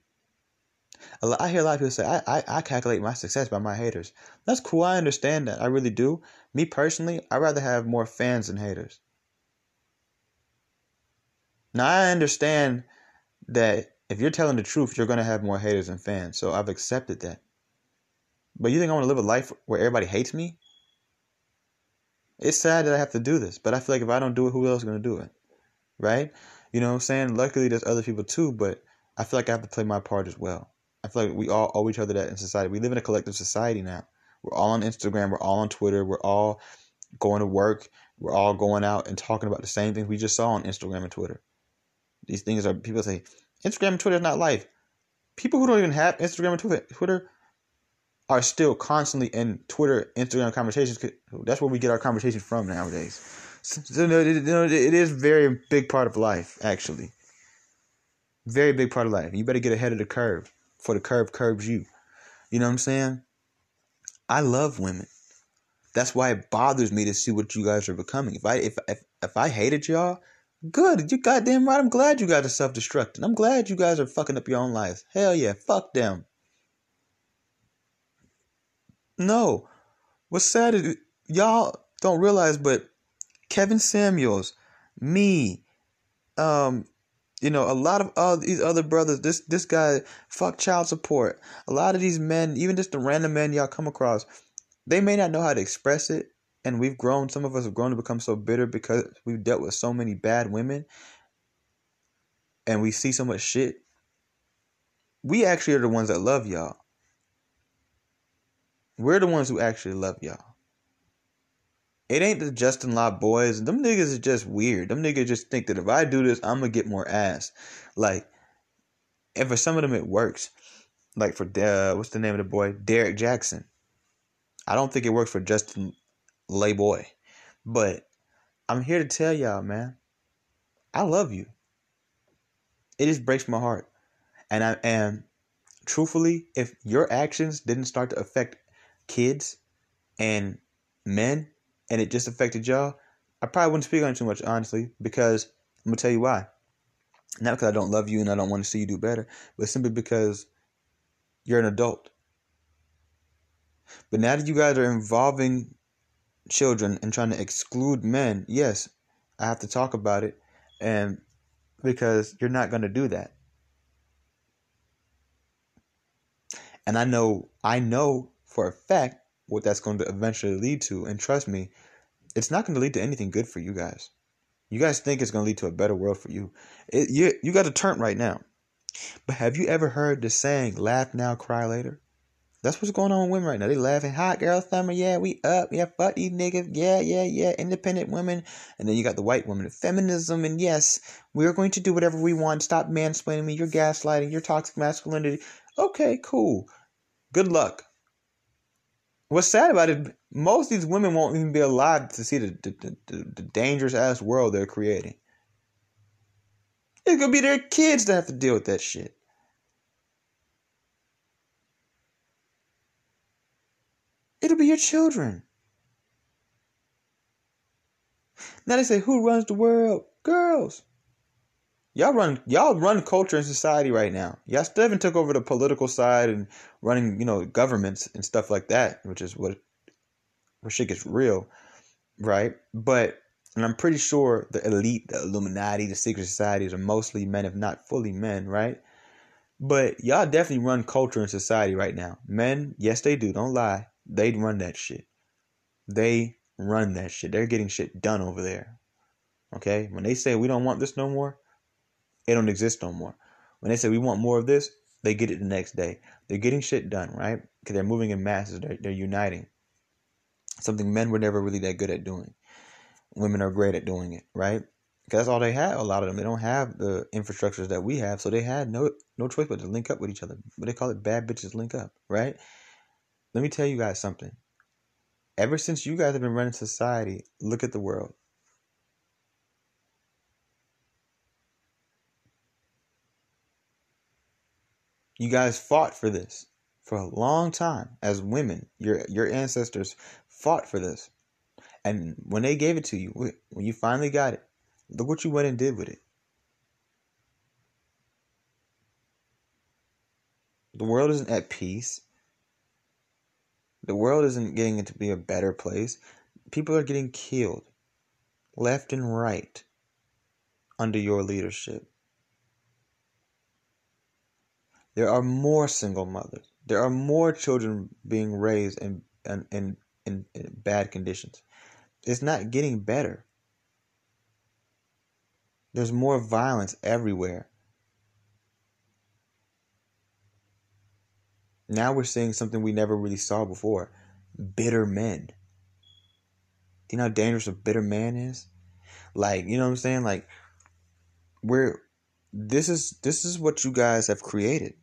I hear a lot of people say, I calculate my success by my haters. That's cool. I understand that. I really do. Me personally, I'd rather have more fans than haters. Now, I understand that if you're telling the truth, you're going to have more haters than fans. So I've accepted that. But you think I want to live a life where everybody hates me? It's sad that I have to do this, but I feel like if I don't do it, who else is going to do it? Right? You know what I'm saying? Luckily, there's other people too, but I feel like I have to play my part as well. I feel like we all owe each other that in society. We live in a collective society now. We're all on Instagram. We're all on Twitter. We're all going to work. We're all going out and talking about the same things we just saw on Instagram and Twitter. These things are, people say, Instagram and Twitter is not life. People who don't even have Instagram and Twitter are still constantly in Twitter, Instagram conversations. That's where we get our conversations from nowadays. So, it is a very big part of life, actually. Very big part of life. You better get ahead of the curve before the curve curves you. You know what I'm saying? I love women. That's why it bothers me to see what you guys are becoming. If I hated y'all, good. You goddamn right. I'm glad you guys are self-destructing. I'm glad you guys are fucking up your own lives. Hell yeah. Fuck them. No. What's sad is y'all don't realize, but Kevin Samuels, me, a lot of these other brothers, this guy, fuck child support. A lot of these men, even just the random men y'all come across, they may not know how to express it. And we've grown, some of us have grown to become so bitter because we've dealt with so many bad women and we see so much shit. We actually are the ones that love y'all. We're the ones who actually love y'all. It ain't the Justin Law boys. Them niggas is just weird. Them niggas just think that if I do this, I'm going to get more ass. Like, and for some of them, it works. Like for, what's the name of the boy? Derek Jackson. I don't think it works for Justin Lay boy. But I'm here to tell y'all, man, I love you. It just breaks my heart. And I am, truthfully, if your actions didn't start to affect kids and men and it just affected y'all, I probably wouldn't speak on it too much, honestly, because I'm going to tell you why. Not because I don't love you and I don't want to see you do better, but simply because you're an adult. But now that you guys are involving children and trying to exclude men, yes, I have to talk about it, and because you're not going to do that. And I know for a fact what that's going to eventually lead to, and trust me, it's not going to lead to anything good for you guys. You guys think it's going to lead to a better world for you. You got to turn right now. But have you ever heard the saying, laugh now, cry later? That's what's going on with women right now. They laughing, hot girl summer, yeah, we up, yeah, fuck these niggas, yeah, independent women. And then you got the white women, feminism, and yes, we're going to do whatever we want. Stop mansplaining me, you're gaslighting, you're toxic masculinity. Okay, cool. Good luck. what's sad about it, most of these women won't even be alive to see the dangerous-ass world they're creating. It's going to be their kids that have to deal with that shit. It'll be your children. Now they say, who runs the world? Girls. Y'all run culture and society right now. Y'all still haven't took over the political side and running, governments and stuff like that, which is where shit gets real, right? And I'm pretty sure the elite, the Illuminati, the secret societies are mostly men, if not fully men, right? But y'all definitely run culture and society right now. Men, yes they do, don't lie. They run that shit. They run that shit. They're getting shit done over there. Okay? When they say we don't want this no more, it don't exist no more. When they say we want more of this, they get it the next day. They're getting shit done, right? Because they're moving in masses. They're uniting. Something men were never really that good at doing. Women are great at doing it, right? Because that's all they had, a lot of them. They don't have the infrastructures that we have, so they had no choice but to link up with each other. But they call it bad bitches link up, right? Let me tell you guys something. Ever since you guys have been running society, look at the world. You guys fought for this for a long time as women. Your ancestors fought for this. And when they gave it to you, when you finally got it, look what you went and did with it. The world isn't at peace. The world isn't getting it to be a better place. People are getting killed left and right under your leadership. There are more single mothers. There are more children being raised in bad conditions. It's not getting better. There's more violence everywhere. Now we're seeing something we never really saw before. Bitter men. Do you know how dangerous a bitter man is? Like, you know what I'm saying? Like, this is what you guys have created.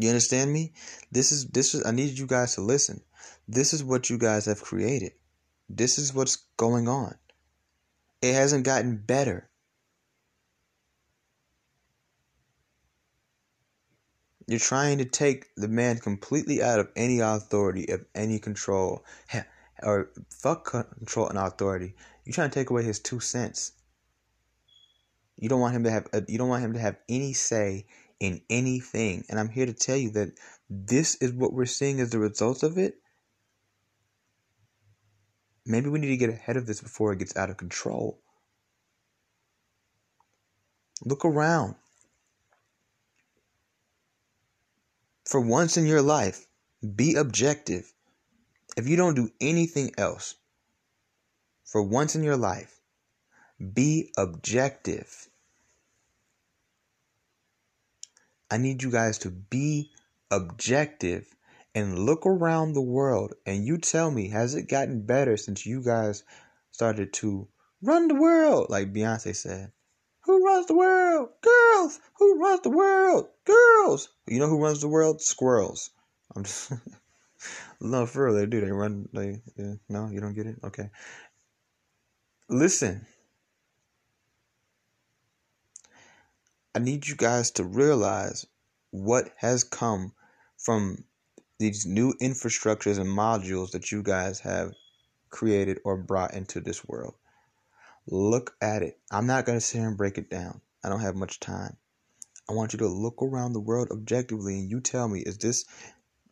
You understand me? This is I need you guys to listen. This is what you guys have created. This is what's going on. It hasn't gotten better. You're trying to take the man completely out of any authority, of any control, or fuck control and authority. You're trying to take away his 2 cents. You don't want him to have any say in anything. And I'm here to tell you that this is what we're seeing as the results of it. Maybe we need to get ahead of this before it gets out of control. Look around. For once in your life, be objective. If you don't do anything else, for once in your life, be objective. I need you guys to be objective. And look around the world and you tell me, has it gotten better since you guys started to run the world? Like Beyonce said, who runs the world? Girls! Who runs the world? Girls! You know who runs the world? Squirrels. I'm just, no, for real, they do. They run, no, you don't get it? Okay. Listen. I need you guys to realize what has come from these new infrastructures and modules that you guys have created or brought into this world. Look at it. I'm not going to sit here and break it down. I don't have much time. I want you to look around the world objectively and you tell me, is this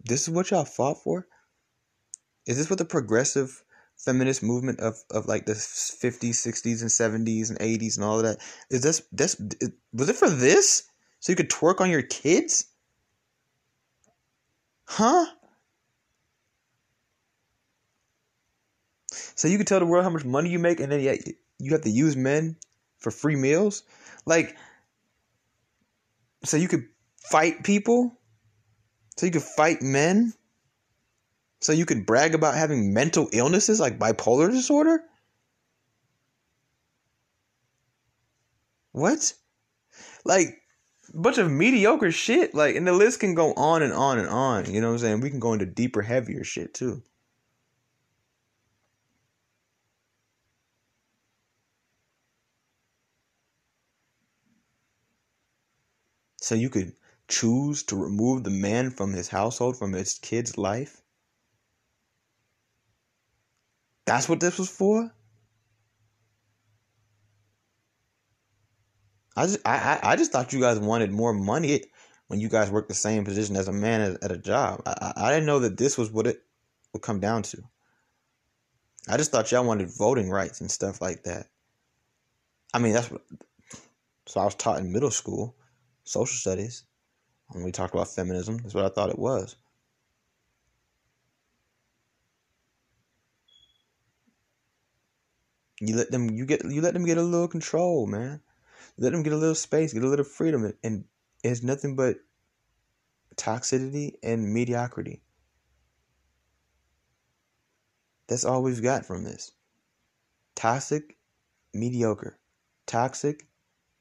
is what y'all fought for? Is this what the progressive feminist movement of like the 50s, 60s, and 70s, and 80s, and all of that, is this was it for this? So you could twerk on your kids? Huh? So you can tell the world how much money you make and then you have to use men for free meals? Like, so you could fight people? So you could fight men? So you could brag about having mental illnesses like bipolar disorder? What? Like, bunch of mediocre shit. Like, and the list can go on and on and on. You know what I'm saying? We can go into deeper, heavier shit too. So you could choose to remove the man from his household, from his kid's life? That's what this was for? I just thought you guys wanted more money when you guys worked the same position as a man at a job. I didn't know that this was what it would come down to. I just thought y'all wanted voting rights and stuff like that. I mean, that's what... So I was taught in middle school, social studies, when we talked about feminism. That's what I thought it was. You let them get a little control, man. Let them get a little space, get a little freedom, and it's nothing but toxicity and mediocrity. That's all we've got from this. Toxic, mediocre. Toxic,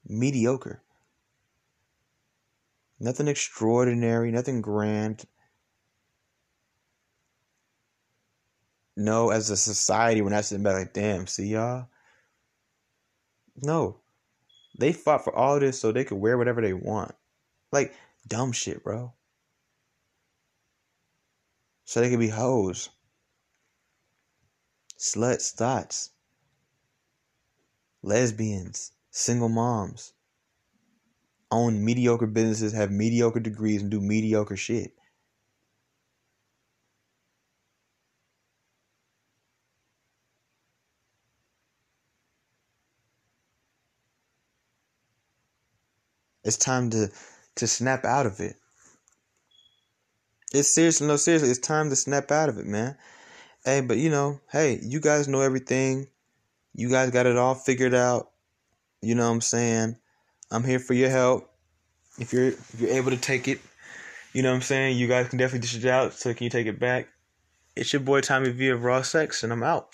mediocre. Nothing extraordinary, nothing grand. No, as a society, we're not sitting back like, damn, see y'all? No. They fought for all this so they could wear whatever they want. Like, dumb shit, bro. So they could be hoes. Sluts, thoughts. Lesbians. Single moms. Own mediocre businesses, have mediocre degrees, and do mediocre shit. It's time to snap out of it. Seriously, it's time to snap out of it, man. Hey, but you guys know everything. You guys got it all figured out. You know what I'm saying? I'm here for your help. If you're able to take it, you know what I'm saying? You guys can definitely dish it out, so can you take it back? It's your boy Tommy V of Raw Sex, and I'm out.